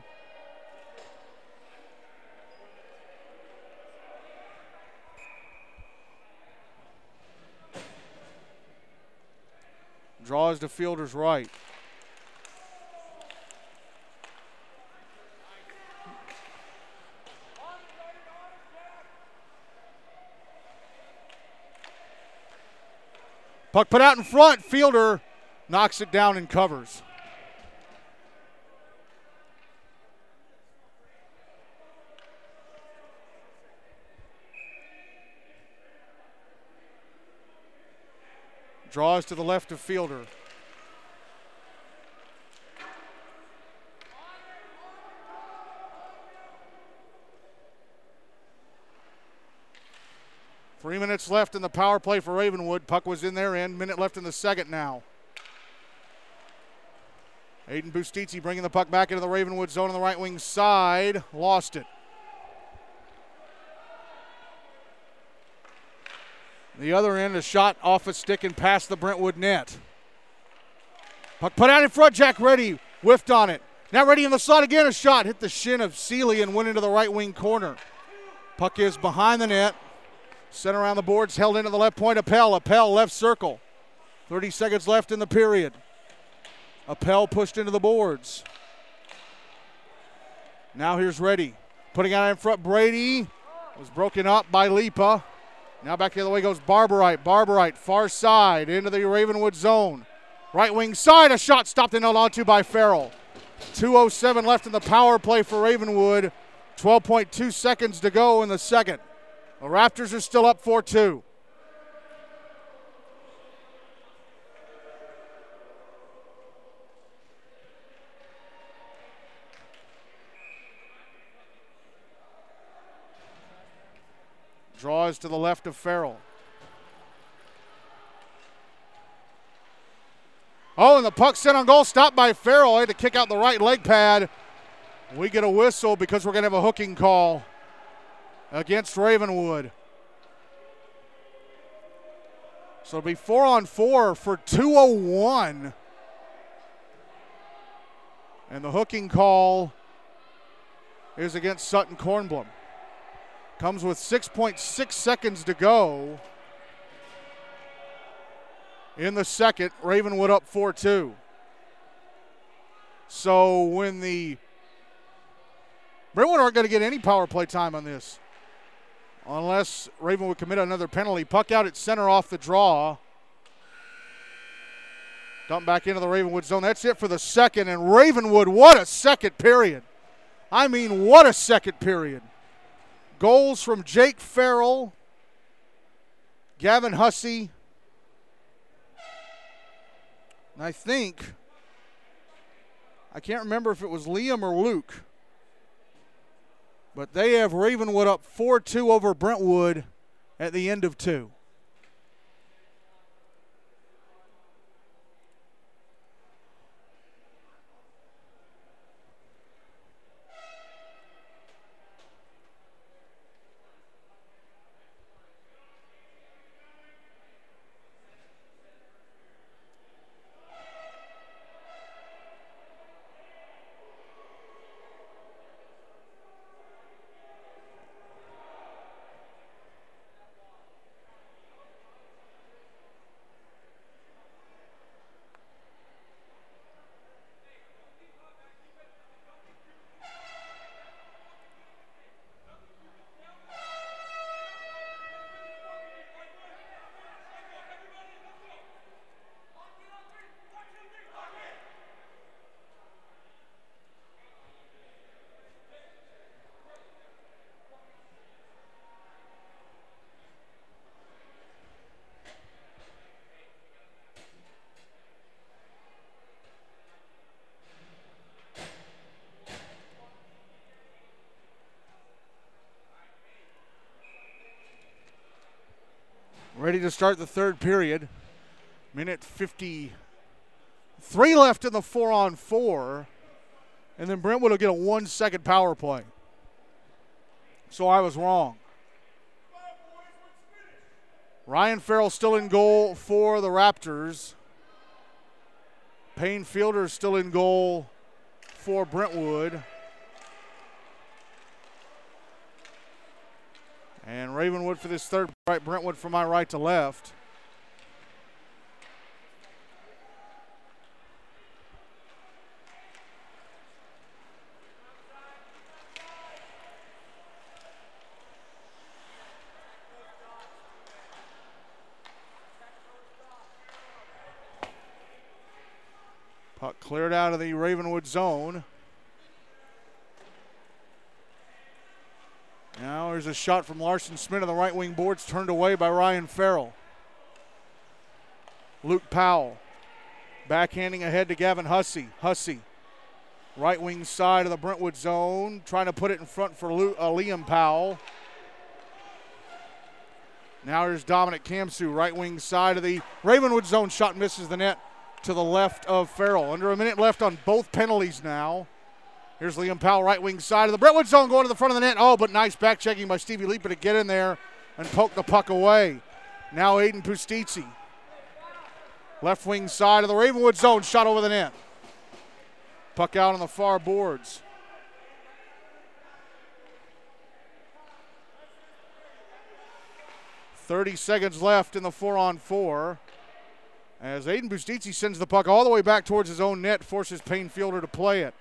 Draws to Fielder's right. Puck put out in front. Fielder knocks it down and covers. Draws to the left of Fielder. Three minutes left in the power play for Ravenwood. Puck was in their end. Minute left in the second now. Aiden Pustizzi bringing the puck back into the Ravenwood zone on the right wing side. Lost it. The other end, a shot off a stick and past the Brentwood net. Puck put out in front. Jack Reddy whiffed on it. Now Reddy in the slot again. A shot hit the shin of Seeley and went into the right wing corner. Puck is behind the net. Sent around the boards, held into the left point. Appel, Appel, left circle. thirty seconds left in the period. Appel pushed into the boards. Now here's Reddy. Putting out in front, Brady. Was broken up by Lipa. Now back the other way goes Barberite. Barberite, far side, into the Ravenwood zone. Right wing side, a shot stopped and held onto by Farrell. two oh seven left in the power play for Ravenwood. twelve point two seconds to go in the second. The Raptors are still up four two. Draws to the left of Farrell. Oh, and the puck set on goal, stopped by Farrell. Had to kick out the right leg pad. We get a whistle because we're going to have a hooking call against Ravenwood. So it'll be four on four for two oh one. And the hooking call is against Sutton Kornblum. Comes with six point six seconds to go in the second. Ravenwood up four two. So when the Brentwood aren't going to get any power play time on this, unless Ravenwood commit another penalty. Puck out at center off the draw. Dump back into the Ravenwood zone. That's it for the second. And Ravenwood, what a second period. I mean, what a second period. Goals from Jake Farrell, Gavin Hussey, and I think, I can't remember if it was Liam or Luke, but they have Ravenwood up four two over Brentwood at the end of two. Ready to start the third period. Minute fifty-three left in the four on four. And then Brentwood will get a one-second power play. So I was wrong. Ryan Farrell still in goal for the Raptors. Payne Fielder still in goal for Brentwood. And Ravenwood for this third, right, Brentwood from my right to left. Puck cleared out of the Ravenwood zone. Now there's a shot from Larson Smith on the right wing boards, turned away by Ryan Farrell. Luke Powell backhanding ahead to Gavin Hussey. Hussey, right wing side of the Brentwood zone, trying to put it in front for Luke, uh, Liam Powell. Now there's Dominic Kamsu, right wing side of the Ravenwood zone. Shot misses the net to the left of Farrell. Under a minute left on both penalties now. Here's Liam Powell, right wing side of the Brentwood zone, going to the front of the net. Oh, but nice back checking by Stevie Lipa to get in there and poke the puck away. Now Aiden Pustizzi, left wing side of the Ravenwood zone, shot over the net. Puck out on the far boards. thirty seconds left in the four on four. As Aiden Pustizzi sends the puck all the way back towards his own net, forces Payne Fielder to play it.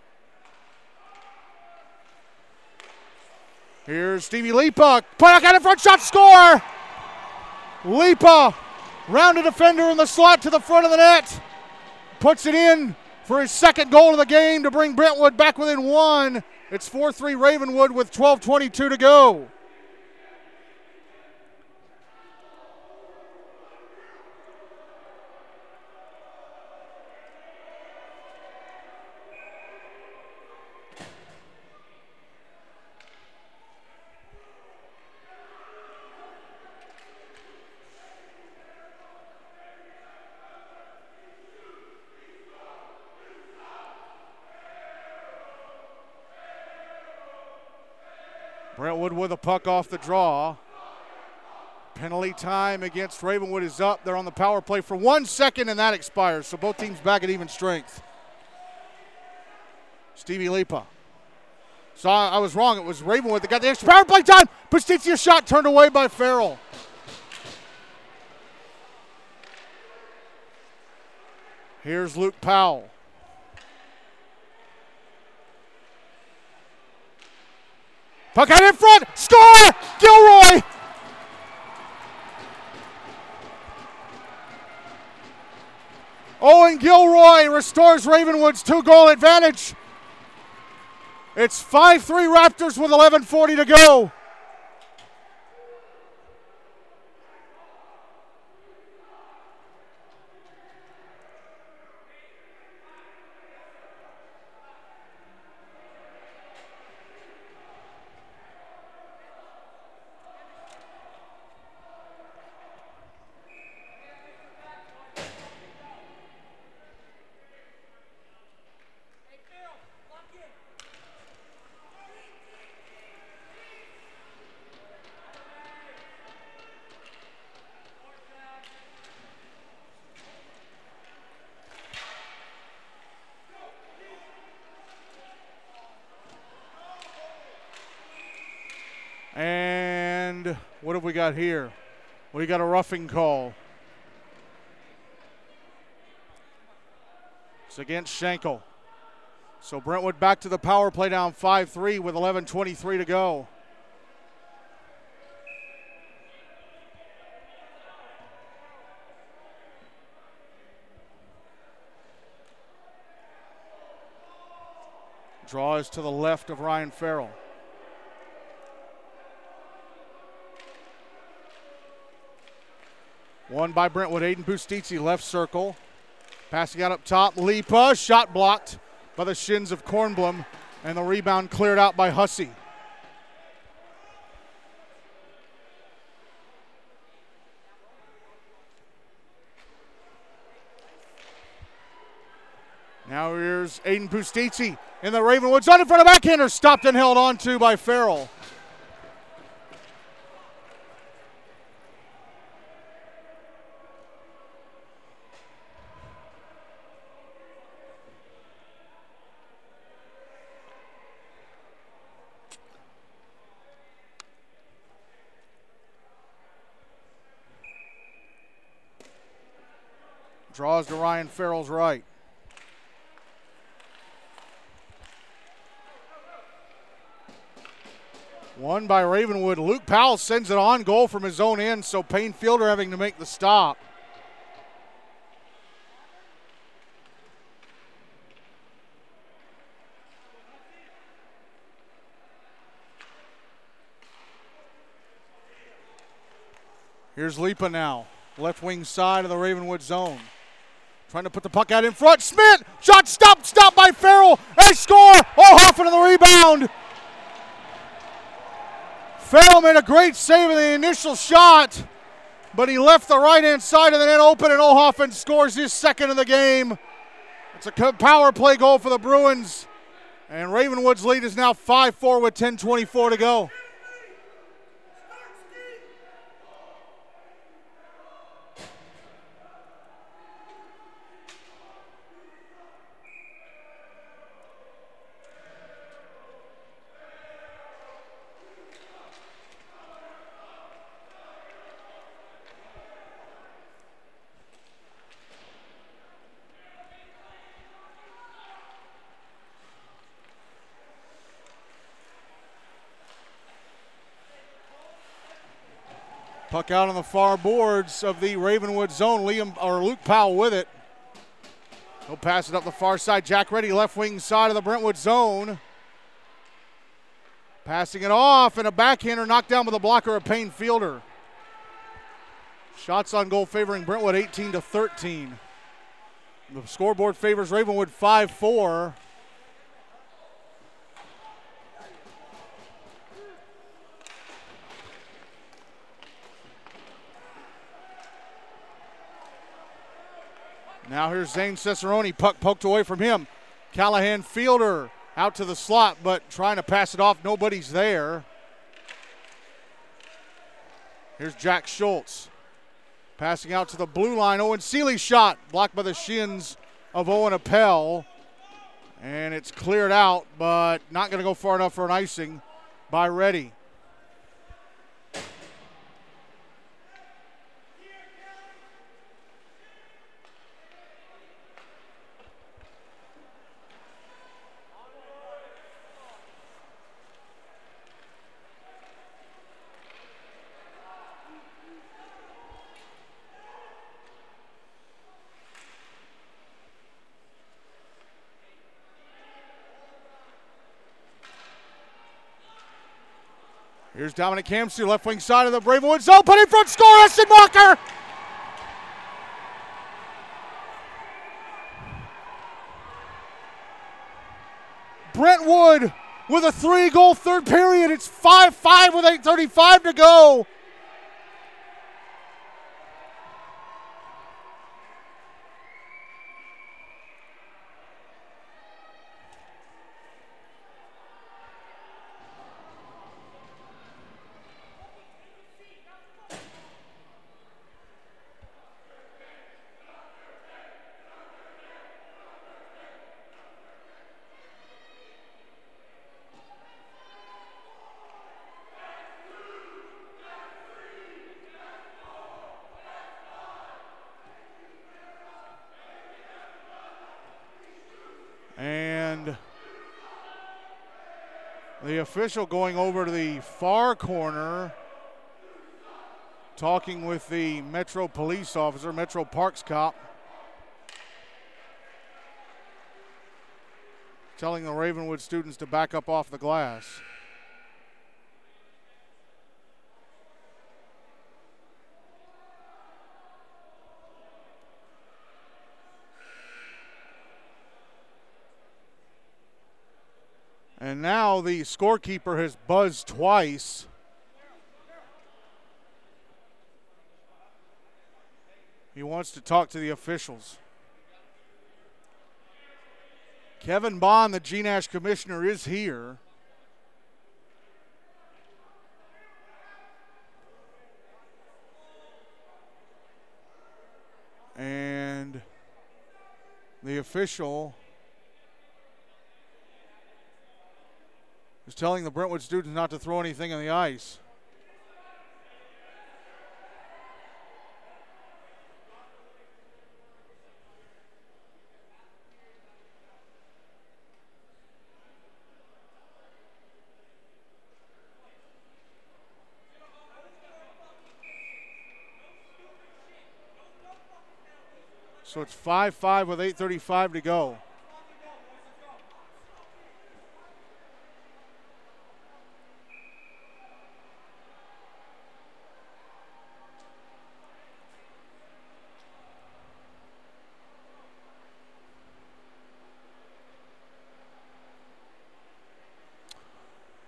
Here's Stevie Lipa, puck out in front, shot, score! Lipa, rounded defender in the slot to the front of the net, puts it in for his second goal of the game to bring Brentwood back within one. It's four three Ravenwood with twelve twenty-two to go. Brentwood with a puck off the draw. Penalty time against Ravenwood is up. They're on the power play for one second, and that expires. So both teams back at even strength. Stevie Lipa. So I, I was wrong. It was Ravenwood that got the extra power play time. Pustizzi, shot turned away by Farrell. Here's Luke Powell. Puck out in front, score! Gilroy! Owen Gilroy restores Ravenwood's two-goal advantage. It's five three Raptors with eleven forty to go. What have we got here? We got a roughing call. It's against Schenkel. So Brentwood back to the power play, down five three with eleven twenty-three to go. Draw is to the left of Ryan Farrell. One by Brentwood, Aiden Pustizzi, left circle. Passing out up top, Lipa, shot blocked by the shins of Kornblum, and the rebound cleared out by Hussey. Now here's Aiden Pustizzi in the Ravenwood's on in front of backhander, stopped and held on to by Farrell. Draws to Ryan Farrell's right. One by Ravenwood. Luke Powell sends it on goal from his own end, so Payne Fielder having to make the stop. Here's Lipa now. Left wing side of the Ravenwood zone. Trying to put the puck out in front. Smith, shot stopped, stopped by Farrell. They score. Ohlhoffen on the rebound. Farrell made a great save in the initial shot, but he left the right-hand side of the net open, and Ohlhoffen scores his second of the game. It's a power play goal for the Bruins, and Ravenwood's lead is now five four with ten twenty-four to go. Puck out on the far boards of the Ravenwood zone. Liam or Luke Powell with it. He'll pass it up the far side. Jack Reddy, left wing side of the Brentwood zone. Passing it off, and a backhander knocked down by the blocker of Payne Fielder. Shots on goal favoring Brentwood eighteen to thirteen. The scoreboard favors Ravenwood five four. Now here's Zane Cesaroni, puck poked away from him. Callahan Fielder out to the slot, but trying to pass it off, nobody's there. Here's Jack Schultz. Passing out to the blue line, Owen Seeley shot, blocked by the shins of Owen Appel. And it's cleared out, but not gonna go far enough for an icing by Reddy. Here's Dominic Kamsu, left wing side of the Bravenwood zone, put in front, score, Essen Walker! Brentwood with a three-goal third period. It's five five with eight thirty-five to go. The official going over to the far corner, talking with the Metro police officer, Metro Parks cop, telling the Ravenwood students to back up off the glass. And now the scorekeeper has buzzed twice. He wants to talk to the officials. Kevin Bond, the G NASH commissioner, is here. And the official is telling the Brentwood students not to throw anything on the ice. So it's five five with eight thirty-five to go.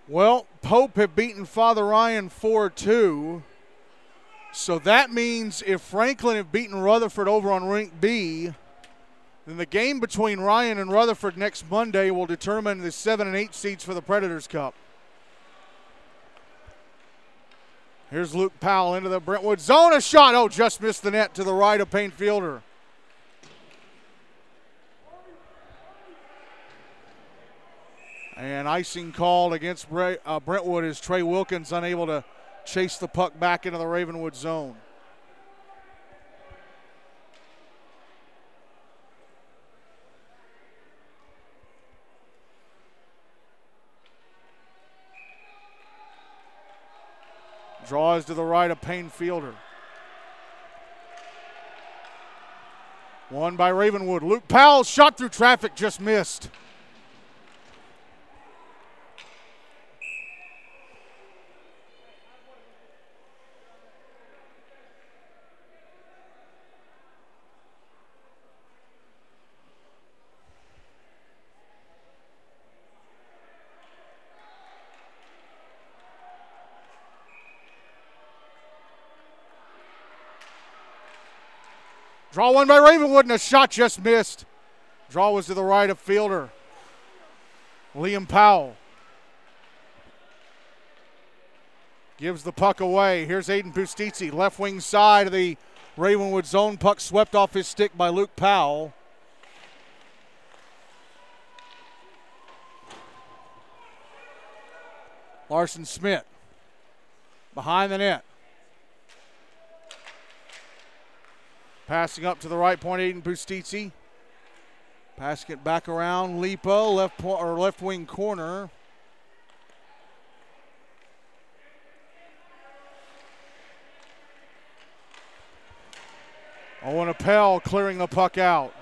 Well, Pope have beaten Father Ryan four two. So that means if Franklin have beaten Rutherford over on Rink B, then the game between Ryan and Rutherford next Monday will determine the seven and eight seeds for the Predators Cup. Here's Luke Powell into the Brentwood zone. A shot. Oh, just missed the net to the right of Payne Fielder. And icing called against Brentwood as Trey Wilkins unable to chase the puck back into the Ravenwood zone. Draws to the right of Payne Fielder. Won by Ravenwood. Luke Powell shot through traffic, just missed. Draw one by Ravenwood, and a shot just missed. Draw was to the right of Fielder. Liam Powell gives the puck away. Here's Aiden Pustizzi, left wing side of the Ravenwood zone. Puck swept off his stick by Luke Powell. Larson Smith behind the net. Passing up to the right point, Aiden Pustizzi. Passing it back around, Lipa, left po- or left wing corner. Owen Appel clearing the puck out.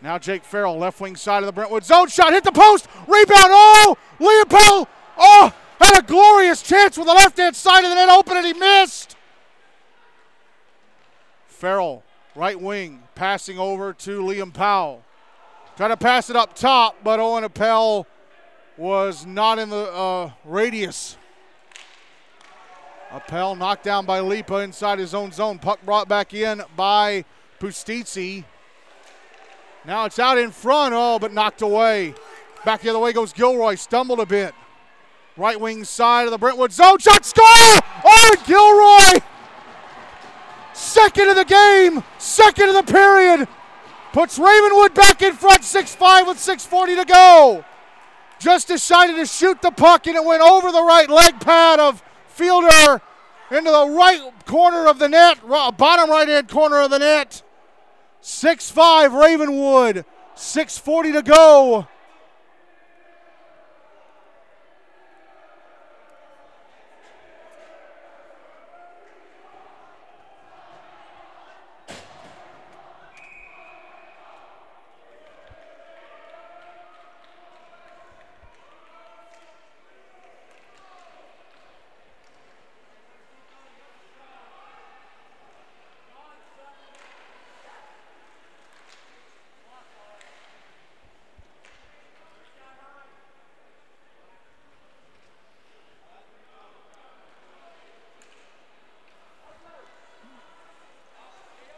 Now Jake Farrell, left wing side of the Brentwood zone, shot, hit the post, rebound, oh! Liam Powell Oh, had a glorious chance with the left-hand side of the net open, and he missed. Farrell, right wing, passing over to Liam Powell. Trying to pass it up top, but Owen Appel was not in the uh, radius. Appel knocked down by Lipa inside his own zone. Puck brought back in by Pustizzi. Now it's out in front, oh, but knocked away. Back the other way goes Gilroy, stumbled a bit. Right wing side of the Brentwood zone, shot, score! Owen Gilroy! Second of the game, second of the period. Puts Ravenwood back in front, six five with six forty to go. Just decided to shoot the puck, and it went over the right leg pad of Fielder into the right corner of the net, bottom right-hand corner of the net. six five Ravenwood, six forty to go.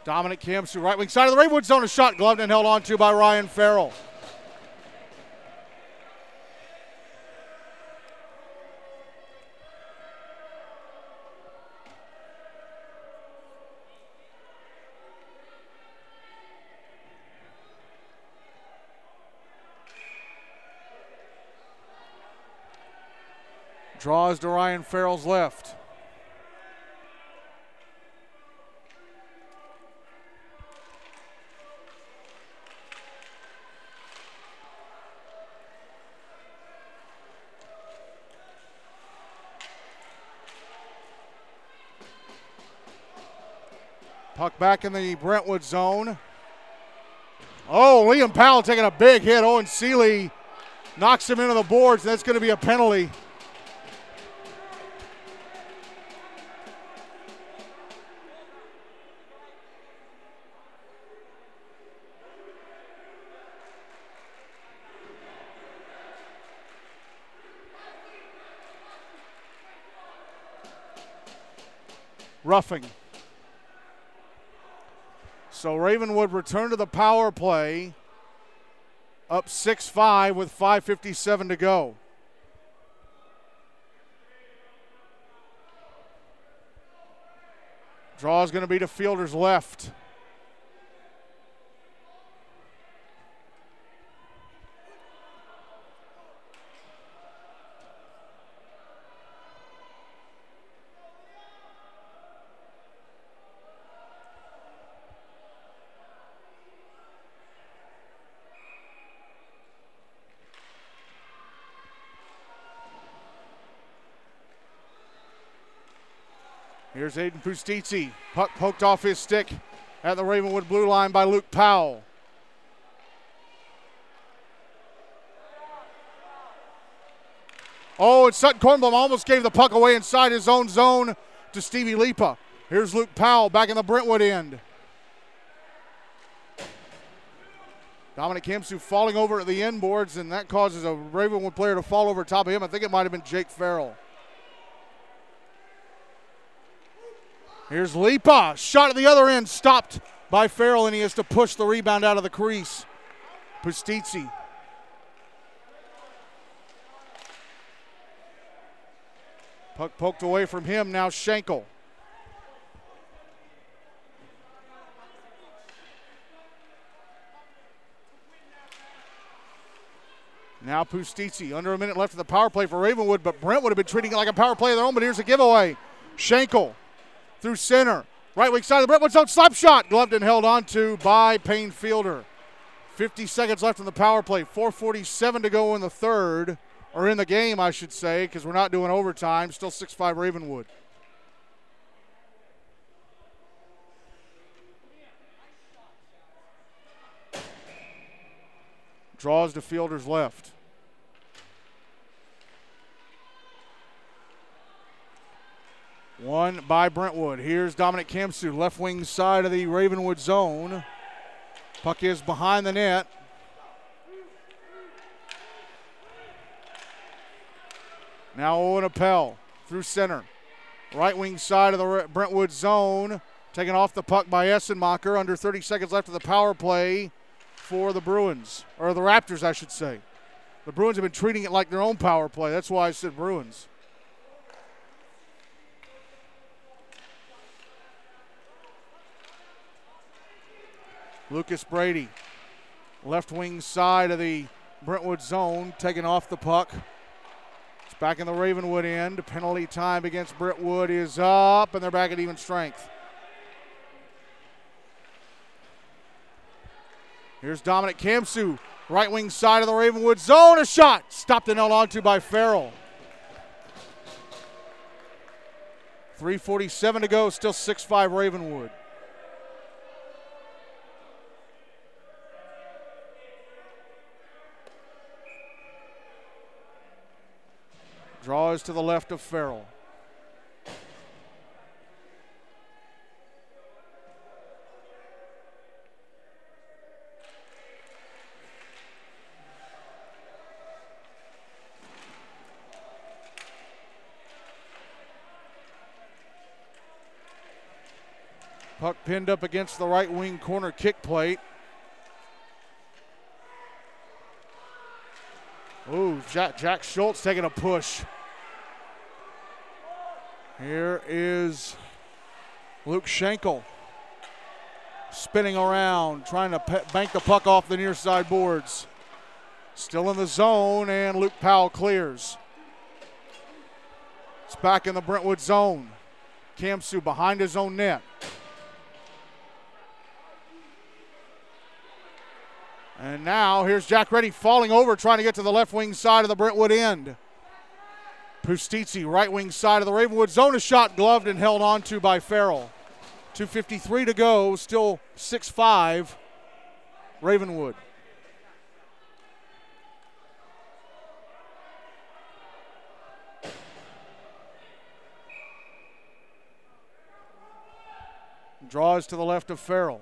Dominic Kamsu, right wing side of the Ravenwood zone, a shot gloved and held on to by Ryan Farrell. Draws to Ryan Farrell's left. Puck back in the Brentwood zone. Oh, Liam Powell taking a big hit. Owen Seeley knocks him into the boards. That's going to be a penalty. Roughing. So Ravenwood return to the power play, up six five with five fifty-seven to go. Draw is going to be to Fielder's left. Here's Aiden Pustizzi. Puck poked off his stick at the Ravenwood blue line by Luke Powell. Oh, and Sutton Kornblum almost gave the puck away inside his own zone to Stevie Lipa. Here's Luke Powell back in the Brentwood end. Dominic Kamsu falling over at the end boards, and that causes a Ravenwood player to fall over top of him. I think it might have been Jake Farrell. Here's Lipa, shot at the other end, stopped by Farrell, and he has to push the rebound out of the crease. Pustizzi. Puck poked away from him, now Schenkel. Now Pustizzi, under a minute left of the power play for Ravenwood, but Brent would have been treating it like a power play of their own, but here's a giveaway. Schenkel. Through center, right wing side of the Brentwood zone, slap shot, gloved and held on to by Payne Fielder. fifty seconds left in the power play, four forty-seven to go in the third, or in the game, I should say, because we're not doing overtime, still six five Ravenwood. Draws to Fielder's left. One by Brentwood. Here's Dominic Kamsu, left wing side of the Ravenwood zone. Puck is behind the net. Now Owen Appel through center. Right wing side of the Brentwood zone. Taken off the puck by Essenmacher. Under thirty seconds left of the power play for the Bruins. Or the Raptors, I should say. The Bruins have been treating it like their own power play. That's why I said Bruins. Lucas Brady, left wing side of the Brentwood zone, taking off the puck. It's back in the Ravenwood end. Penalty time against Brentwood is up, and they're back at even strength. Here's Dominic Kamsu, right wing side of the Ravenwood zone, a shot. Stopped and held on to by Farrell. three forty-seven to go, still six five Ravenwood. Draw is to the left of Farrell. Puck pinned up against the right wing corner kick plate. Ooh, Jack, Jack Schultz taking a push. Here is Luke Schenkel spinning around, trying to pe- bank the puck off the near side boards. Still in the zone, and Luke Powell clears. It's back in the Brentwood zone. Kamsu behind his own net. And now here's Jack Reddy falling over, trying to get to the left wing side of the Brentwood end. Pustizzi, right wing side of the Ravenwood zone, a shot gloved and held on to by Farrell. two fifty-three to go, still six five Ravenwood. Draws to the left of Farrell.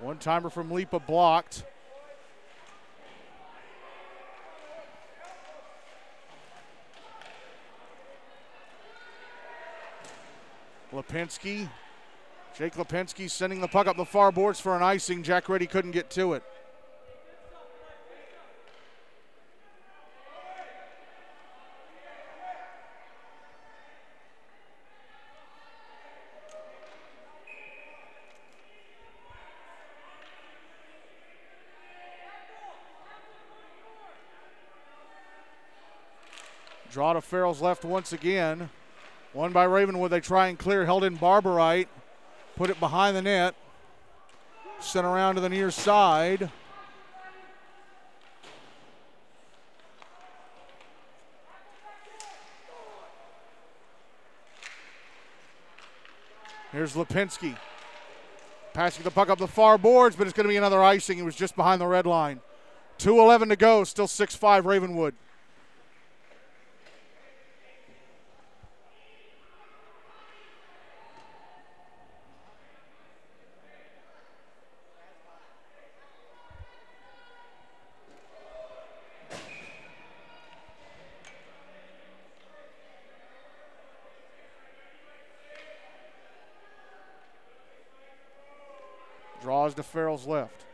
One-timer from Lipa blocked. Lipinski, Jake Lipinski sending the puck up the far boards for an icing. Jack Reddy couldn't get to it. Draw to Farrell's left once again. One by Ravenwood. They try and clear. Held in Barberite. Put it behind the net. Sent around to the near side. Here's Lipinski. Passing the puck up the far boards, but it's going to be another icing. It was just behind the red line. two eleven to go. Still six five Ravenwood. Draws to Farrell's left.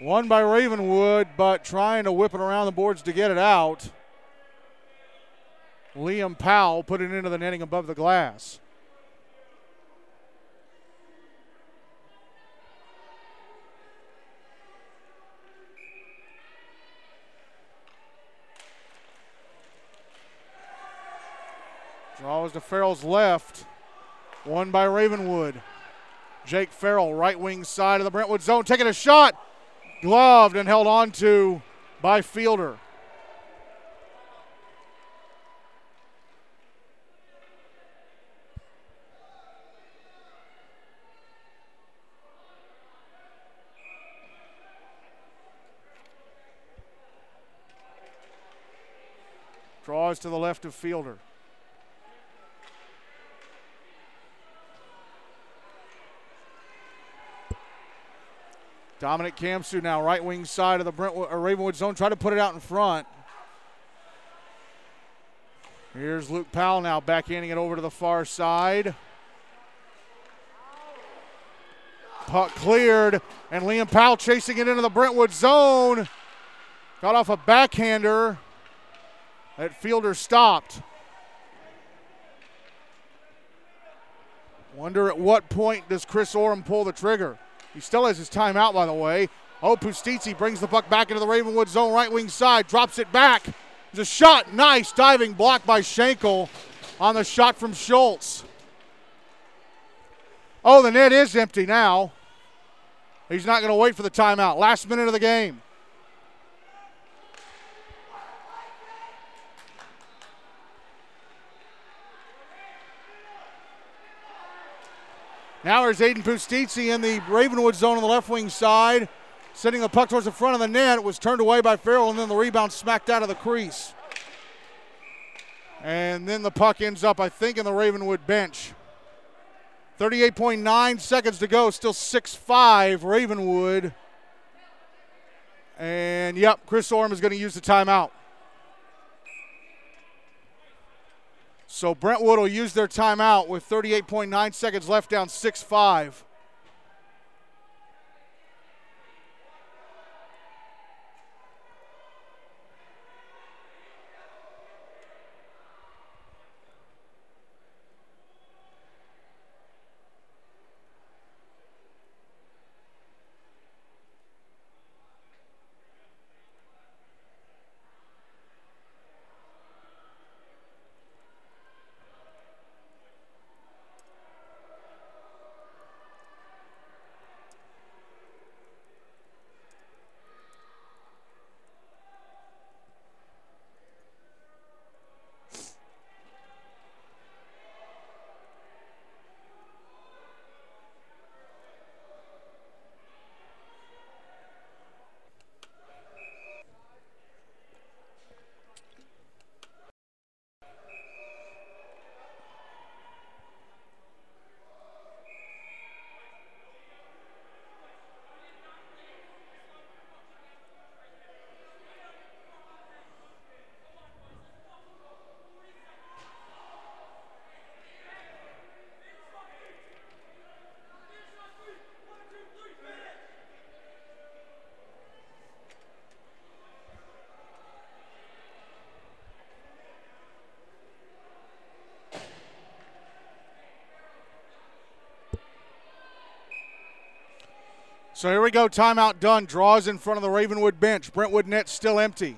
One by Ravenwood, but trying to whip it around the boards to get it out. Liam Powell put it into the netting above the glass. Draws to Farrell's left. One by Ravenwood. Jake Farrell, right wing side of the Brentwood zone, taking a shot. Gloved and held on to by Fielder. Draws to the left of Fielder. Dominic Kamsu now, right wing side of the Brentwood, or Ravenwood zone, try to put it out in front. Here's Luke Powell now backhanding it over to the far side. Puck cleared, and Liam Powell chasing it into the Brentwood zone. Got off a backhander. That Fielder stopped. Wonder at what point does Chris Oram pull the trigger. He still has his timeout, by the way. Oh, Pustizzi brings the puck back into the Ravenwood zone, right wing side, drops it back. There's a shot, nice diving block by Schenkel on the shot from Schultz. Oh, the net is empty now. He's not going to wait for the timeout. Last minute of the game. Now here's Aiden Pustizzi in the Ravenwood zone on the left wing side. Sending the puck towards the front of the net. It was turned away by Farrell, and then the rebound smacked out of the crease. And then the puck ends up, I think, in the Ravenwood bench. thirty-eight point nine seconds to go, still six five Ravenwood. And, yep, Chris Oram is going to use the timeout. So Brentwood will use their timeout with thirty-eight point nine seconds left, down six five. So here we go, timeout done. Draws in front of the Ravenwood bench. Brentwood net still empty.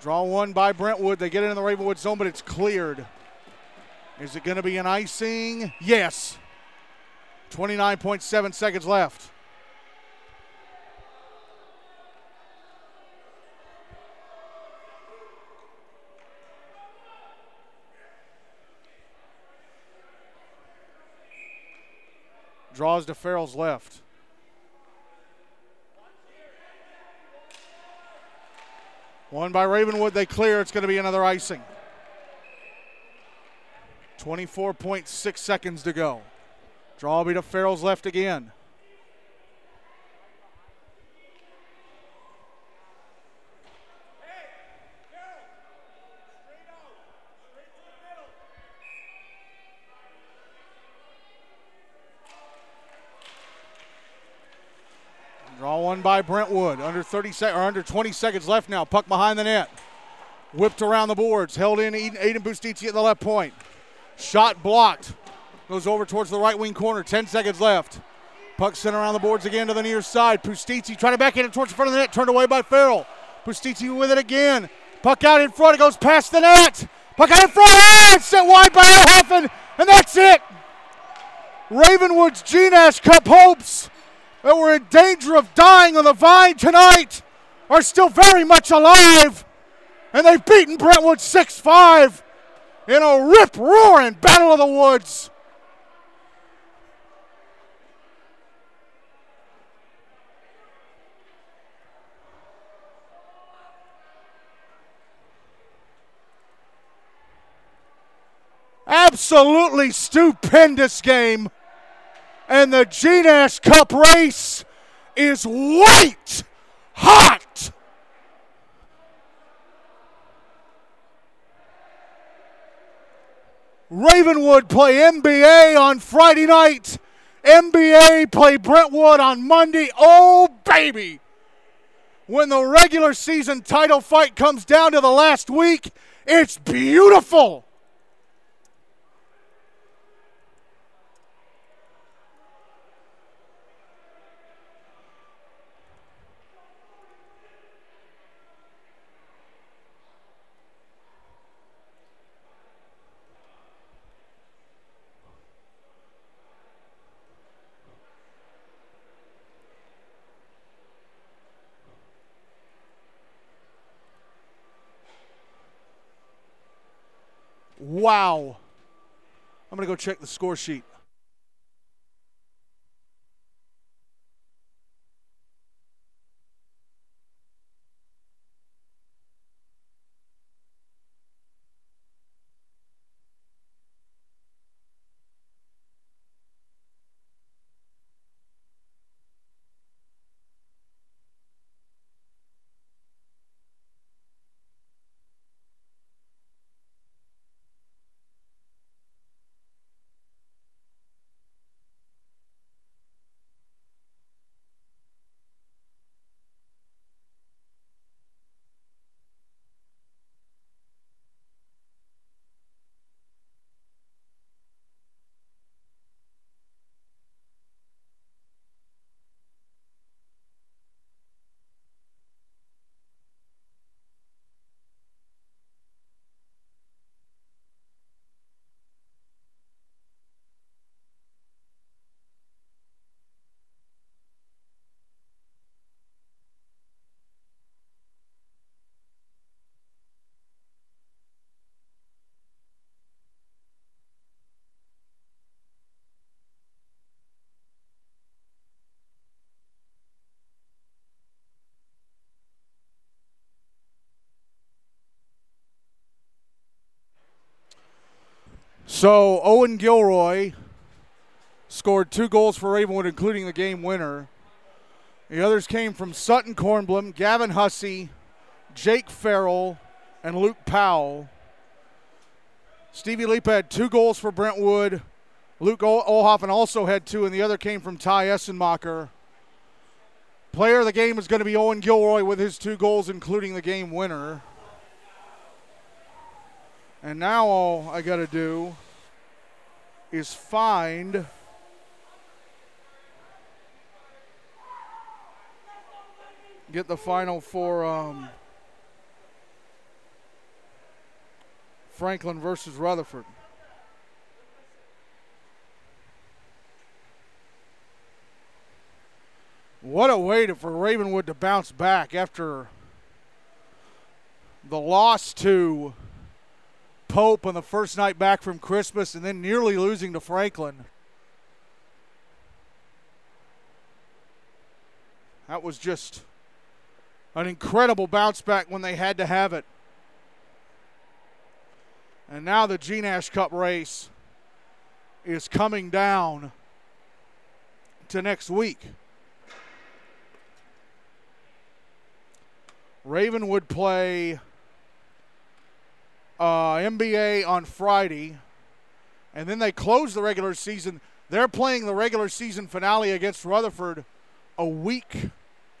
Draw one by Brentwood. They get it in the Ravenwood zone, but it's cleared. Is it going to be an icing? Yes. twenty-nine point seven seconds left. Draws to Farrell's left. One by Ravenwood, they clear. It's going to be another icing. twenty-four point six seconds to go. Draw will be to Farrell's left again. By Brentwood, under thirty sec- or under twenty seconds left now. Puck behind the net, whipped around the boards, held in. Aiden Pustizzi at the left point. Shot blocked, goes over towards the right wing corner. ten seconds left. Puck sent around the boards again to the near side. Pustizzi trying to backhand it towards the front of the net, turned away by Farrell. Pustizzi with it again. Puck out in front. It goes past the net. Puck out in front. Set wide by Ohlhoffen, and that's it. Ravenwood's G NASH Cup hopes, that were in danger of dying on the vine tonight, are still very much alive, and they've beaten Brentwood six five in a rip-roaring battle of the woods. absolutely stupendous game. And the GNASH Cup race is white hot. Ravenwood play N B A on Friday night. N B A play Brentwood on Monday. Oh, baby. When the regular season title fight comes down to the last week, it's beautiful. Wow. I'm going to go check the score sheet. So Owen Gilroy scored two goals for Ravenwood, including the game winner. The others came from Sutton Kornblum, Gavin Hussey, Jake Farrell, and Luke Powell. Stevie Lipa had two goals for Brentwood. Luke Ohlhoffen also had two, and the other came from Ty Essenmacher. Player of the game is going to be Owen Gilroy with his two goals, including the game winner. And now all I got to do is find get the final for um, Franklin versus Rutherford. What a way to, for Ravenwood to bounce back after the loss to Pope on the first night back from Christmas and then nearly losing to Franklin. That was just an incredible bounce back when they had to have it. And now the GNASH Cup race is coming down to next week. Ravenwood play Uh, N B A on Friday, and then they close the regular season. They're playing the regular season finale against Rutherford a week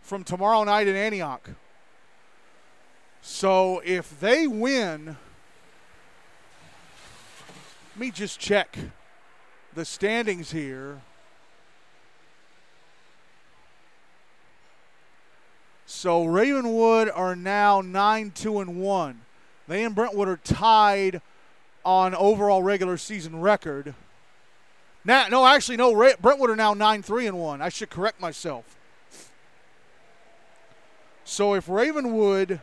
from tomorrow night in Antioch. So if they win, let me just check the standings here. So Ravenwood are now nine two and one. They and Brentwood are tied on overall regular season record. Now, no, actually, no. Ray, Brentwood are now nine three and one. I should correct myself. So if Ravenwood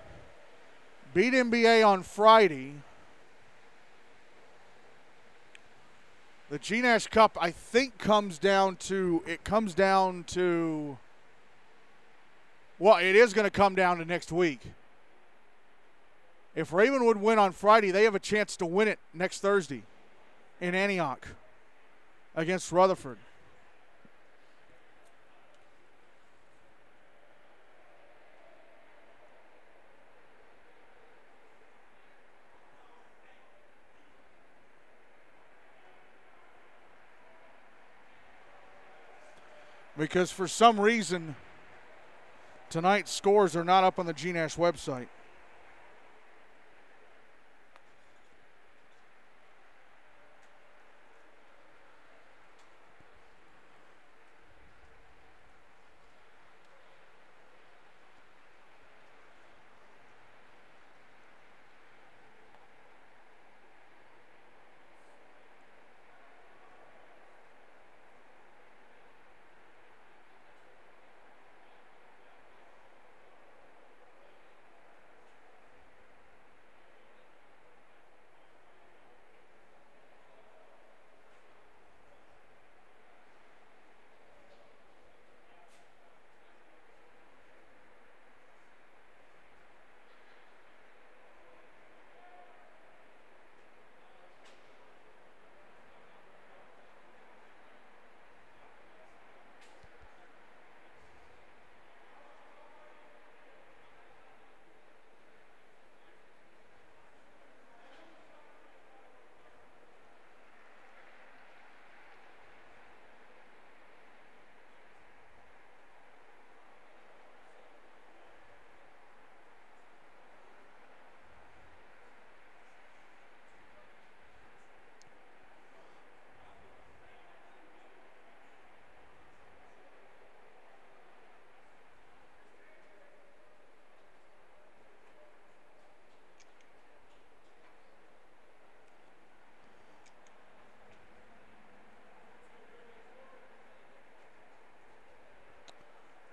beat N B A on Friday, the GNASH Cup, I think, comes down to it comes down to. Well, it is going to come down to next week. If Ravenwood win on Friday, they have a chance to win it next Thursday. in Antioch against Rutherford. Because for some reason, tonight's scores are not up on the G NASH website.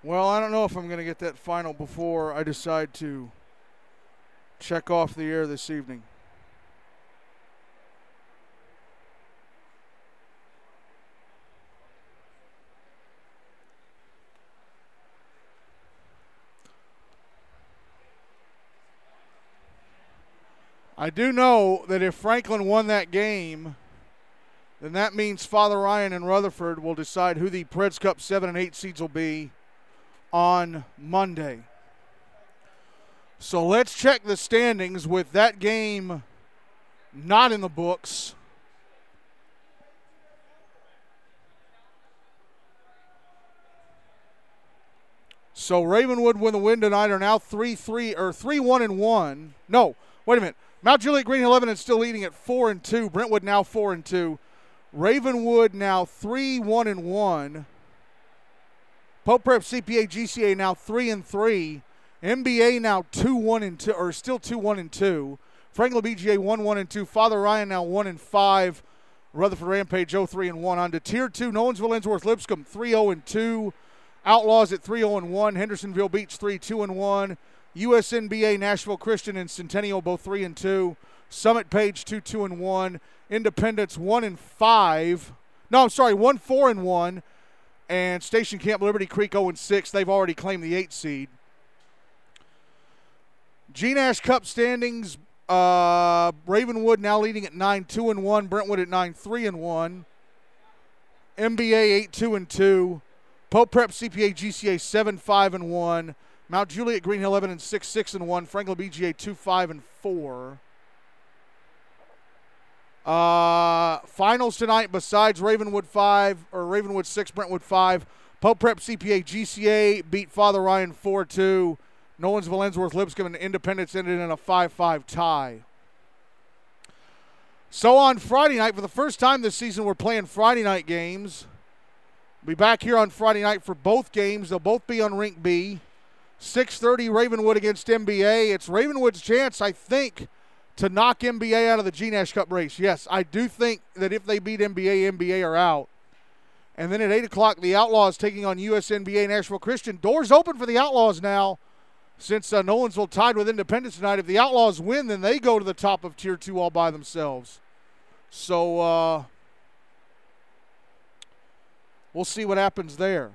Well, I don't know if I'm going to get that final before I decide to check off the air this evening. I do know that if Franklin won that game, then that means Father Ryan and Rutherford will decide who the Preds Cup seven and eight seeds will be on Monday. So let's check the standings with that game not in the books. So Ravenwood with a win tonight are now three three or three one and one. No, wait a minute. Mount Juliet Green eleven and still leading at four and two. Brentwood now four and two. Ravenwood now three one and one. Pope Prep C P A G C A now three and three, M B A now two one and two, or still two one and two. Franklin B G A one one and two. Father Ryan now one and five. Rutherford Rampage oh three and one. On to Tier Two. Nolensville-Ensworth-Lipscomb three zero and two. Outlaws at three zero and one. Hendersonville Beach three two and one. U S N B A-Nashville Christian and Centennial both three and two. Summit Page two two and one. Independence one and five. No, I'm sorry, one four and one. And Station Camp Liberty Creek oh and six. They've already claimed the eighth seed. G NASH Cup standings, uh, Ravenwood now leading at nine two and one. Brentwood at nine three and one. M B A eight two and two. Pope Prep C P A G C A seven five and one. Mount Juliet Green Hill eleven and six six and one. Franklin B G A two five and four. Uh, finals tonight, besides Ravenwood five, or Ravenwood six, Brentwood five, Pope Prep C P A G C A beat Father Ryan four two. Nolensville-Ensworth-Lipscomb and Independence ended in a five five tie. So on Friday night, for the first time this season, we're playing Friday night games. We'll be back here on Friday night for both games. They'll both be on Rink B. six thirty, Ravenwood against M B A. It's Ravenwood's chance, I think, to knock M B A out of the G NASH Cup race. Yes, I do think that if they beat M B A, M B A are out. And then at eight o'clock, the Outlaws taking on U S N B A-Nashville Christian. Doors open for the Outlaws now since uh, Nolensville tied with Independence tonight. If the Outlaws win, then they go to the top of Tier two all by themselves. So uh, we'll see what happens there.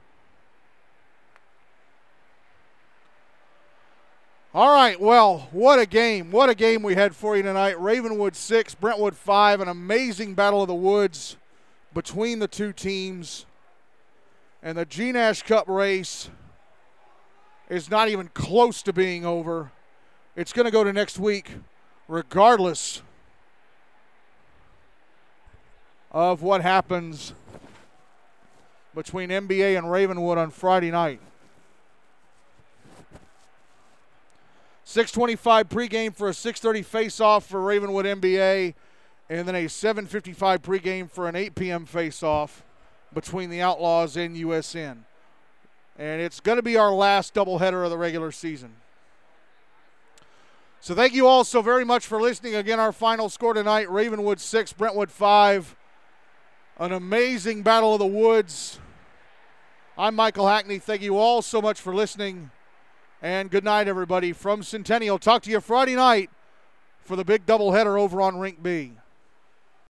All right, well, what a game. What a game we had for you tonight. Ravenwood six, Brentwood five, an amazing battle of the woods between the two teams. And the G NASH Cup race is not even close to being over. It's going to go to next week regardless of what happens between N B A and Ravenwood on Friday night. six twenty-five pregame for a six thirty face-off for Ravenwood N B A, and then a seven fifty-five pregame for an eight p.m. face-off between the Outlaws and U S N. And it's going to be our last doubleheader of the regular season. So thank you all so very much for listening. Again, our final score tonight, Ravenwood six, Brentwood five. An amazing battle of the woods. I'm Michael Hackney. Thank you all so much for listening. And good night, everybody, from Centennial. Talk to you Friday night for the big doubleheader over on Rink B.